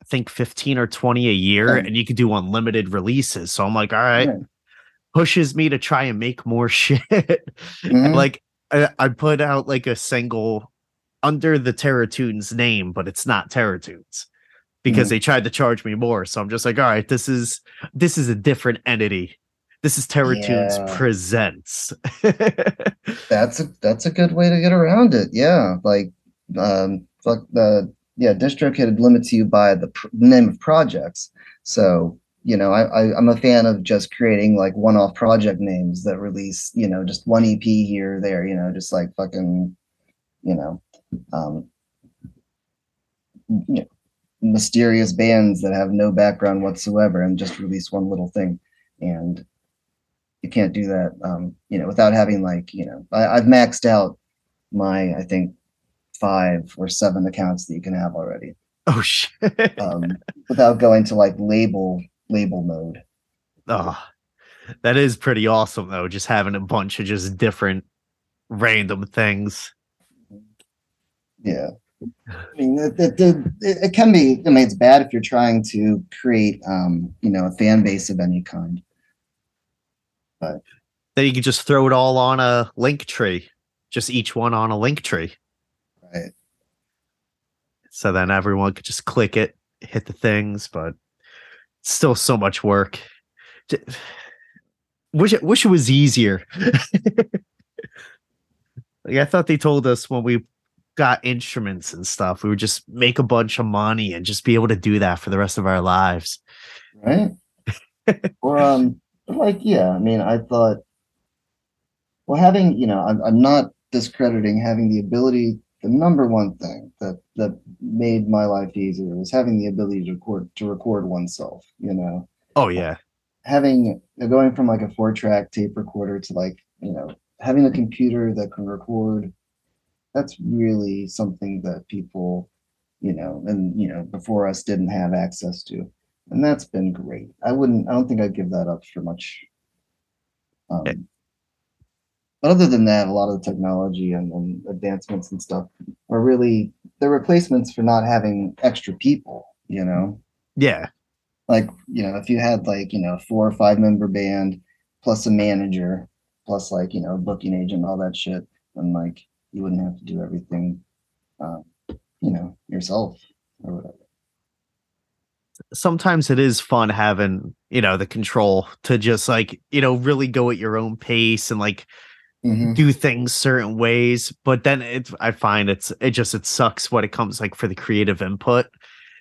I think 15 or 20 a year, and you can do unlimited releases. So I'm like, all right, pushes me to try and make more shit. And like I put out like a single under the Terror Tunes name, but it's not Terror Tunes because they tried to charge me more. So I'm just like, all right, this is a different entity. This is Terror Tunes Presents. That's a good way to get around it. Yeah, like DistroKid limits you by the name of projects. So, you know, I'm a fan of just creating like one-off project names that release, you know, just one EP here or there, you know, just like fucking, you know, mysterious bands that have no background whatsoever and just release one little thing. And you can't do that, you know, without having like, you know, I've maxed out my, I think, 5 or 7 accounts that you can have already. Oh shit! Without going to like label mode. Oh, that is pretty awesome though. Just having a bunch of just different random things. Yeah, I mean it can be. I mean, it's bad if you're trying to create you know, a fan base of any kind. But then you can just throw it all on a link tree. Just each one on a link tree. Right. So then everyone could just click it, hit the things, but it's still so much work. Wish it was easier. Like I thought they told us when we got instruments and stuff, we would just make a bunch of money and just be able to do that for the rest of our lives. Right. Or like, yeah, I mean, I thought, well, having, you know, I'm not discrediting having the ability. The number one thing that made my life easier was having the ability to record oneself, you know. Oh yeah. Having going from like a 4-track tape recorder to like, you know, having a computer that can record, that's really something that people, you know, and you know, before us didn't have access to. And that's been great. I don't think I'd give that up for much. Okay. But other than that, a lot of the technology and advancements and stuff are really, they're replacements for not having extra people, you know? Yeah. Like, you know, if you had like, you know, 4 or 5 member band plus a manager, plus like, you know, a booking agent, all that shit. And like, you wouldn't have to do everything, you know, yourself or whatever. Sometimes it is fun having, you know, the control to just like, you know, really go at your own pace and like, do things certain ways, but then I find it sucks when it comes like for the creative input.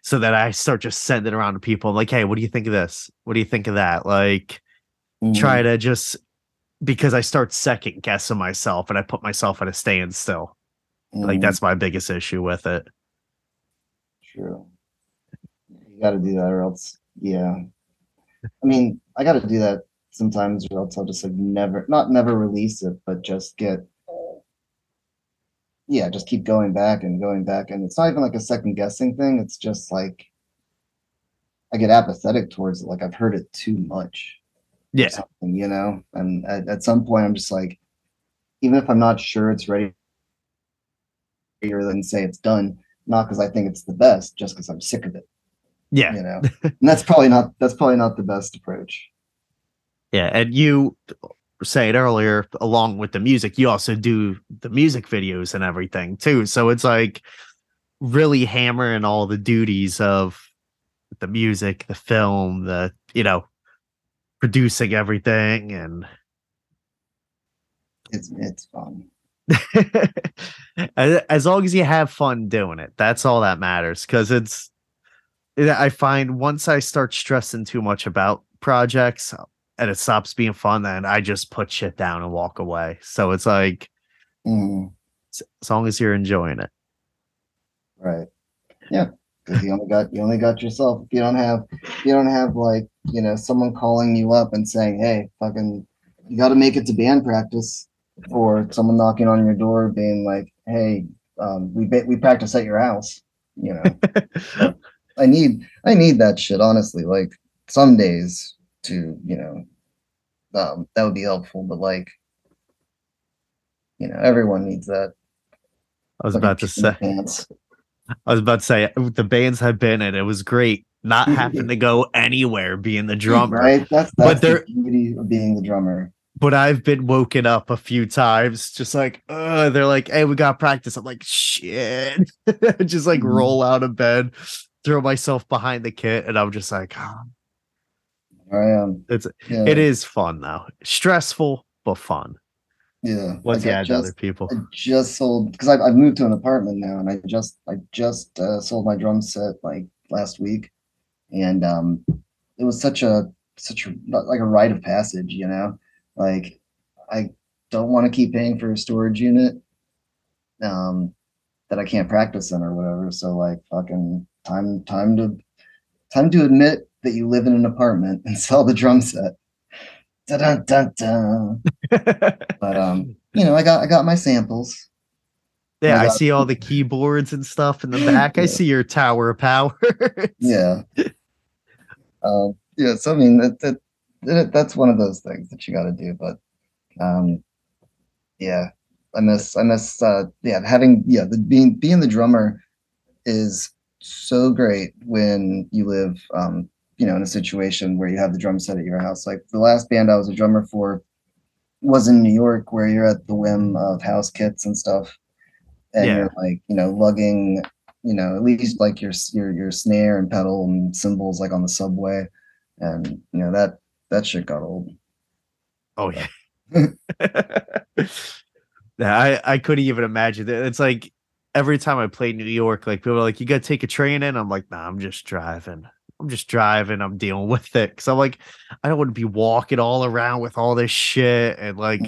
So that I start just sending around to people. I'm like, hey, what do you think of this? What do you think of that? Like, try to just, because I start second guessing myself and I put myself at a standstill. Like that's my biggest issue with it. True. You got to do that, or else, yeah. I mean, I got to do that sometimes, or else I'll just like never release it, but just get, yeah, just keep going back. And it's not even like a second guessing thing. It's just like, I get apathetic towards it. Like I've heard it too much. Yeah. You know, and at some point I'm just like, even if I'm not sure it's ready or then say it's done, not because I think it's the best, just because I'm sick of it. Yeah. You know, and that's probably not the best approach. Yeah, and you saying earlier, along with the music, you also do the music videos and everything too. So it's like really hammering all the duties of the music, the film, the, you know, producing everything, and it's fun. As long as you have fun doing it, that's all that matters. Because it's, I find once I start stressing too much about projects and it stops being fun, then I just put shit down and walk away. So it's like, as long as you're enjoying it, right? Yeah, because you only got yourself. If you don't have like, you know, someone calling you up and saying, hey, fucking, you got to make it to band practice, or someone knocking on your door being like, hey, we practice at your house, you know. I need that shit, honestly. Like some days to, you know, that would be helpful, but like, you know, everyone needs that. I was about to say the bands I've been in, it was great not having to go anywhere, being the drummer. Right? That's the beauty of being the drummer. But I've been woken up a few times just like, they're like, hey, we got practice. I'm like, shit. Just like roll out of bed, throw myself behind the kit, and I'm just like, It is fun though. Stressful, but fun. Yeah. What's like, to other people? I just sold, because I've moved to an apartment now, and I just sold my drum set like last week. And it was such a like a rite of passage, you know? Like, I don't want to keep paying for a storage unit that I can't practice in or whatever. So like, fucking time to admit that you live in an apartment and sell the drum set. Dun, dun, dun. But you know, I got my samples. Yeah, I see all the keyboards and stuff in the back. Yeah. I see your tower of power. Yeah. Yeah. So I mean, that's one of those things that you got to do, but yeah, I miss being the drummer is so great when you live you know, in a situation where you have the drum set at your house. Like the last band I was a drummer for was in New York, where you're at the whim of house kits and stuff, and yeah, you're like, you know, lugging, you know, at least like your snare and pedal and cymbals like on the subway, and you know that shit got old. Oh yeah. I couldn't even imagine it. It's like every time I played New York, like people are like, you gotta take a train in. I'm like, nah, I'm just driving. I'm dealing with it. Cause I'm like, I don't want to be walking all around with all this shit. And like,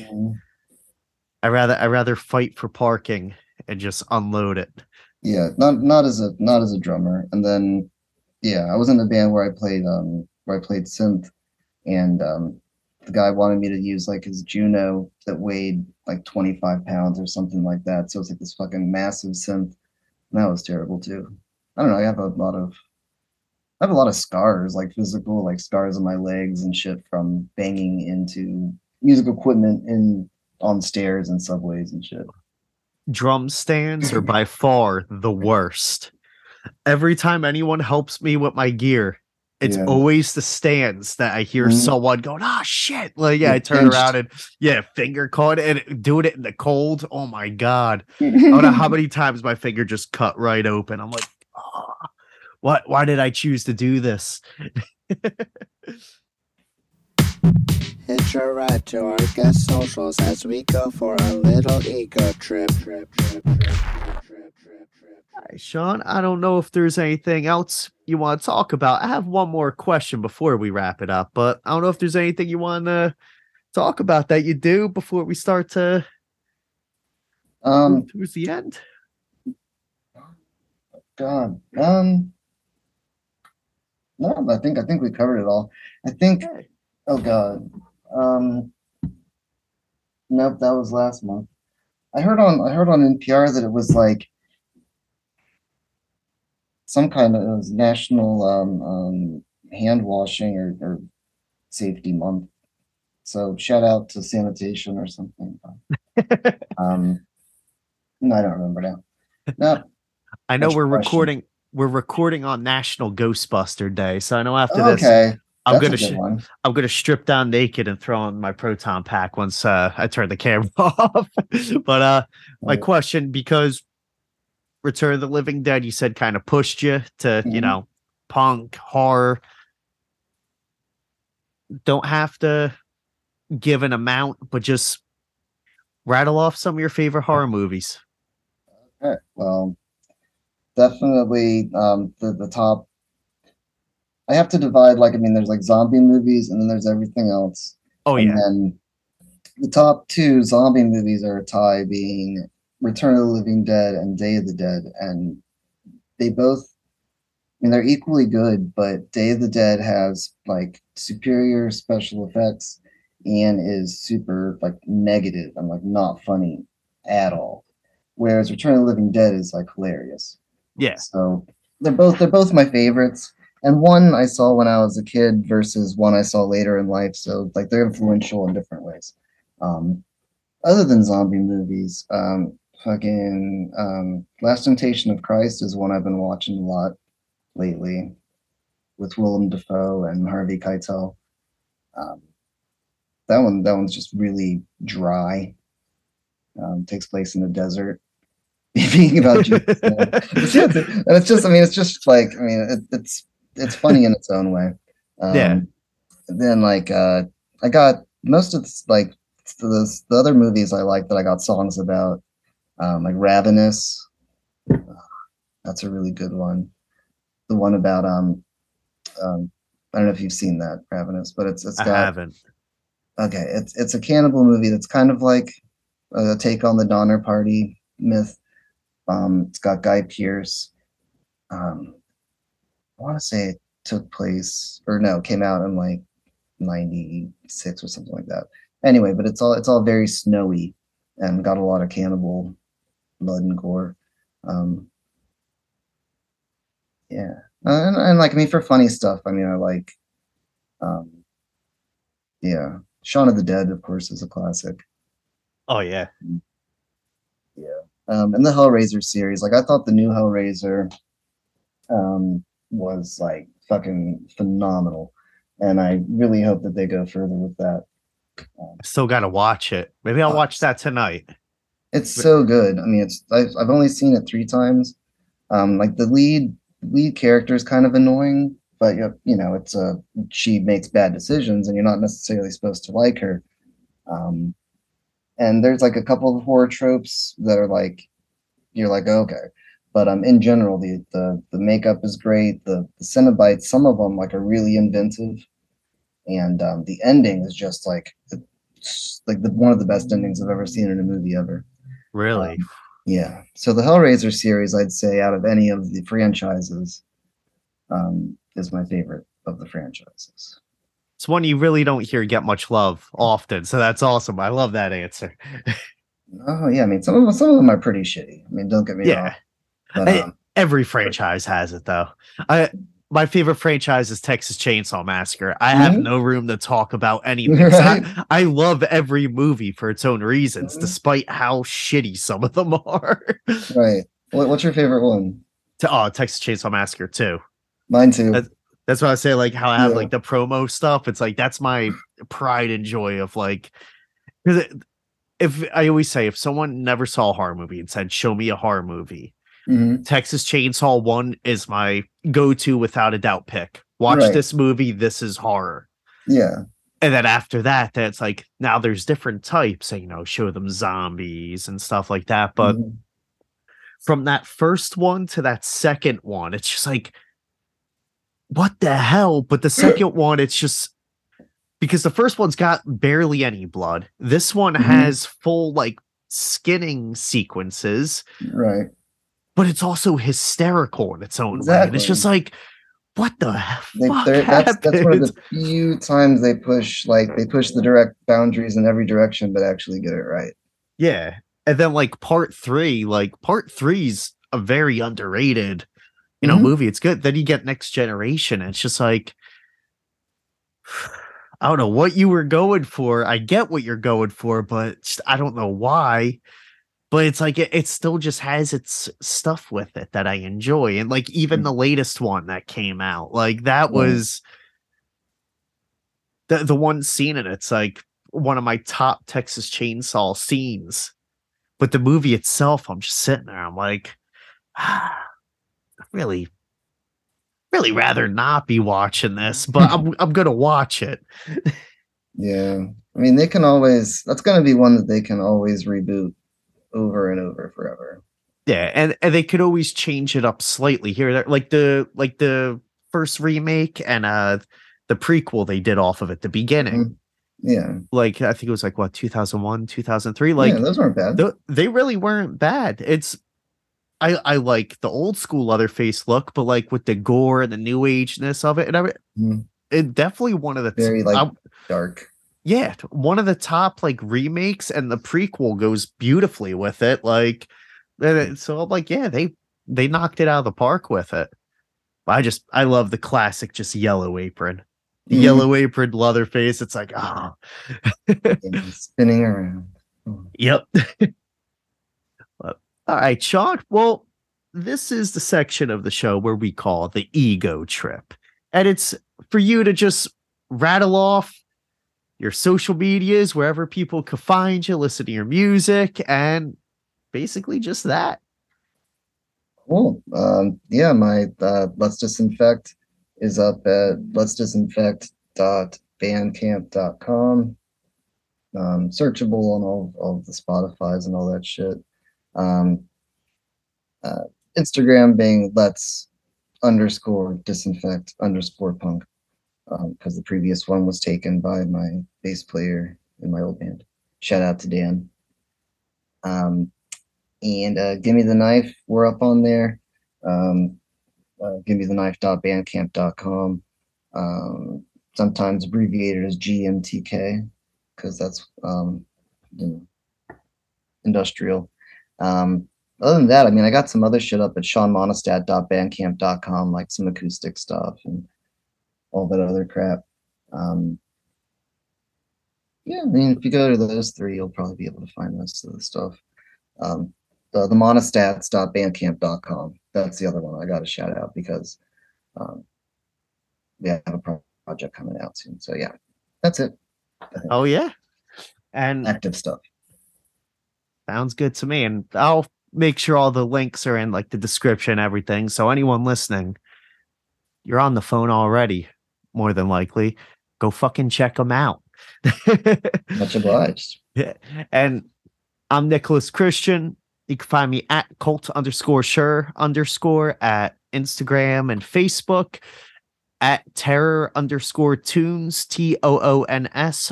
I rather fight for parking and just unload it. Yeah. Not as a drummer. And then, yeah, I was in a band where I played synth. And the guy wanted me to use like his Juno that weighed like 25 pounds or something like that. So it's like this fucking massive synth. And that was terrible too. I don't know. I have a lot of scars, like physical, like scars on my legs and shit from banging into music equipment on stairs and subways and shit. Drum stands are by far the worst. Every time anyone helps me with my gear, it's always the stands that I hear someone going, oh shit. Like, yeah, I turn around and finger caught, and doing it in the cold. Oh my God. I don't know how many times my finger just cut right open. I'm like, oh, what? Why did I choose to do this? Hitch a ride to our guest socials as we go for a little ego trip. All right, Sean, I don't know if there's anything else you want to talk about. I have one more question before we wrap it up, but I don't know if there's anything you want to talk about that you do before we start to towards the end. God, no, I think we covered it all. I think. Okay. Oh God, nope, that was last month. I heard on NPR that it was like some kind of national hand washing or safety month. So shout out to sanitation or something. No, I don't remember now. No, I know we're recording on National Ghostbuster Day, so I know after this. Okay. I'm gonna strip down naked and throw on my proton pack once I turn the camera off. But my question, because Return of the Living Dead, you said kind of pushed you to you know, punk horror. Don't have to give an amount, but just rattle off some of your favorite horror movies. Okay, well, definitely the top. I have to divide, like, I mean, there's like zombie movies and then there's everything else. Oh, yeah. And then the top two zombie movies are a tie, being Return of the Living Dead and Day of the Dead. And they both, I mean, they're equally good, but Day of the Dead has like superior special effects and is super like negative and like not funny at all. Whereas Return of the Living Dead is like hilarious. Yeah. So they're both my favorites. And one I saw when I was a kid versus one I saw later in life. So like they're influential in different ways. Other than zombie movies, Last Temptation of Christ is one I've been watching a lot lately with Willem Dafoe and Harvey Keitel. That one's just really dry. Takes place in the desert. Being about Jesus. It's funny in its own way. Then like I got most of like the other movies I like that I got songs about, like Ravenous. That's a really good one. The one about I don't know if you've seen that Ravenous, but I haven't. Okay, it's a cannibal movie that's kind of like a take on the Donner Party myth. It's got Guy Pearce. I want to say it came out in like 96 or something like that. Anyway, but it's all very snowy and got a lot of cannibal blood and gore. And like, I mean, for funny stuff, I mean, I like, Shaun of the Dead, of course, is a classic. Oh yeah. Yeah. And the Hellraiser series, like I thought the new Hellraiser, was like fucking phenomenal, and I really hope that they go further with that. Still got to watch it. Maybe I'll watch that tonight. It's so good. I mean, I've only seen it 3 times. Like the lead character is kind of annoying, but you know, she makes bad decisions, and you're not necessarily supposed to like her. And there's like a couple of horror tropes that are like, you're like, okay. But in general, the makeup is great. The Cenobites, some of them like are really inventive. And the ending is just like, one of the best endings I've ever seen in a movie ever. Really? Yeah. So the Hellraiser series, I'd say out of any of the franchises, is my favorite of the franchises. It's one you really don't hear get much love often, so that's awesome. I love that answer. Oh yeah, I mean some of them are pretty shitty. I mean, don't get me wrong. But, every franchise has it though. My favorite franchise is Texas Chainsaw Massacre. I have no room to talk about anything. Right? I love every movie for its own reasons, despite how shitty some of them are. Right. What's your favorite one? Texas Chainsaw Massacre 2. Mine too. That's why I say, like, how I have like the promo stuff. It's like that's my pride and joy of like, because if someone never saw a horror movie and said, "Show me a horror movie," Texas Chainsaw 1 is my go-to without a doubt pick. Watch this movie. This is horror. Yeah. And then after that, that's like now there's different types. And, you know, show them zombies and stuff like that. But from that first one to that second one, it's just like, what the hell? But the second one, it's just because the first one's got barely any blood. This one has full like skinning sequences, right? But it's also hysterical in its own way. And it's just like, what the fuck? That's one of the few times they push the direct boundaries in every direction, but actually get it right. Yeah, and then like part three's a very underrated, you know, movie. It's good. Then you get Next Generation, and it's just like, I don't know what you were going for. I get what you're going for, but I don't know why. But it's like it still just has its stuff with it that I enjoy. And like even the latest one that came out, like that was the one scene in it's like one of my top Texas Chainsaw scenes. But the movie itself, I'm just sitting there. I'm like, really rather not be watching this, but I'm gonna watch it. Yeah, I mean, they can always. That's gonna be one that they can always reboot over and over forever. Yeah, and they could always change it up slightly here, like the first remake and the prequel they did off of it, the beginning. Mm-hmm. Yeah, like I think it was like what 2001, 2003. Like yeah, those weren't bad. They really weren't bad. It's I like the old school Leatherface look, but like with the gore and the new ageness of it, and it definitely one of the very dark. Yeah, one of the top like remakes, and the prequel goes beautifully with it. Like, so I'm like, yeah, they knocked it out of the park with it. I love the classic, just yellow apron. The yellow apron Leatherface, it's like, ah, spinning around. Yep. All right, Sean. Well, this is the section of the show where we call the ego trip. And it's for you to just rattle off your social medias, wherever people can find you, listen to your music, and basically just that. Cool. Yeah, my Let's Disinfect is up at letsdisinfect.bandcamp.com. Searchable on all the Spotify's and all that shit. Instagram being Let's_disinfect_punk, because the previous one was taken by my bass player in my old band. Shout out to Dan. And Give Me the Knife, we're up on there. Give Me the Knife.bandcamp.com. Sometimes abbreviated as GMTK because that's industrial. Other than that, I mean, I got some other shit up at Sean Monistat.bandcamp.com, like some acoustic stuff and all that other crap. Yeah, I mean, if you go to those three, you'll probably be able to find most of the stuff. The monostats.bandcamp.com. That's the other one I got to shout out because we have a project coming out soon. So yeah, that's it. Oh yeah, and active stuff. Sounds good to me. And I'll make sure all the links are in like the description, everything. So anyone listening, you're on the phone already, more than likely. Go fucking check them out. Much obliged. Yeah, and I'm Nicholas Christian. You can find me at Cult_Sure_ at Instagram and Facebook, at Terror_Tunes, TOONS_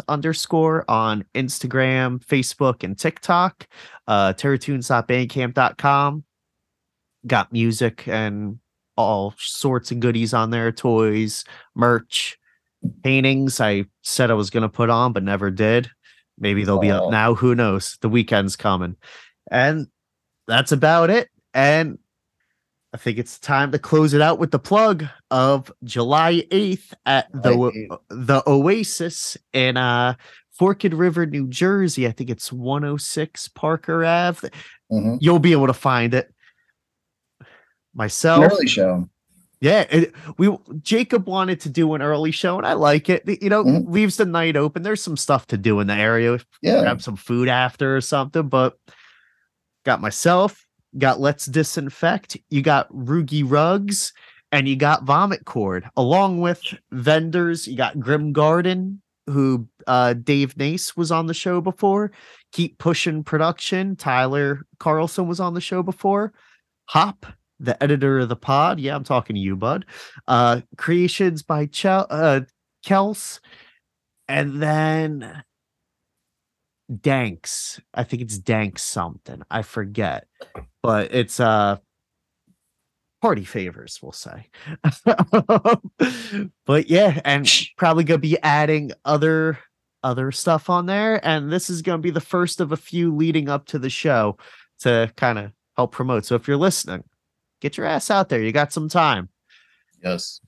on Instagram, Facebook, and TikTok. TerrorTunes.bandcamp.com. Got music and all sorts of goodies on there, toys, merch, paintings. I said I was going to put on, but never did. Maybe they'll be up now. Who knows? The weekend's coming. And that's about it. And I think it's time to close it out with the plug of July 8th at the Oasis in Forked River, New Jersey. I think it's 106 Parker Ave. Mm-hmm. You'll be able to find it. Myself. An early show. Yeah, Jacob wanted to do an early show, and I like it. You know, leaves the night open. There's some stuff to do in the area. Yeah. Grab some food after or something, but... Got myself, got Let's Disinfect, you got Rugi Rugs, and you got Vomit Cord, along with vendors. You got Grim Garden, who Dave Nace was on the show before, Keep Pushing Production, Tyler Carlson was on the show before, Hop, the editor of the pod. Yeah, I'm talking to you, bud. Creations by Kels, and then... Danks. I think it's Danks something. I forget. But it's party favors, we'll say. But yeah, and probably gonna be adding other stuff on there. And this is gonna be the first of a few leading up to the show to kind of help promote. So if you're listening, get your ass out there. You got some time. Yes.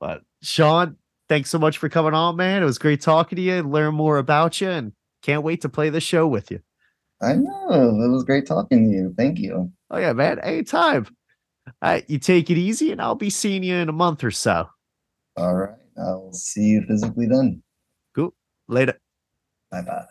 But Sean, thanks so much for coming on, man. It was great talking to you and learn more about you, and can't wait to play the show with you. I know. It was great talking to you. Thank you. Oh, yeah, man. Anytime. All right, you take it easy, and I'll be seeing you in a month or so. All right. I'll see you physically then. Cool. Later. Bye-bye.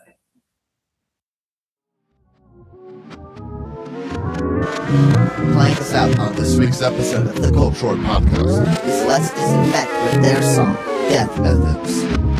Playing us out on this week's episode of the Cult?Sure! Podcast is Let's Disinfect with their song, Death Ethics.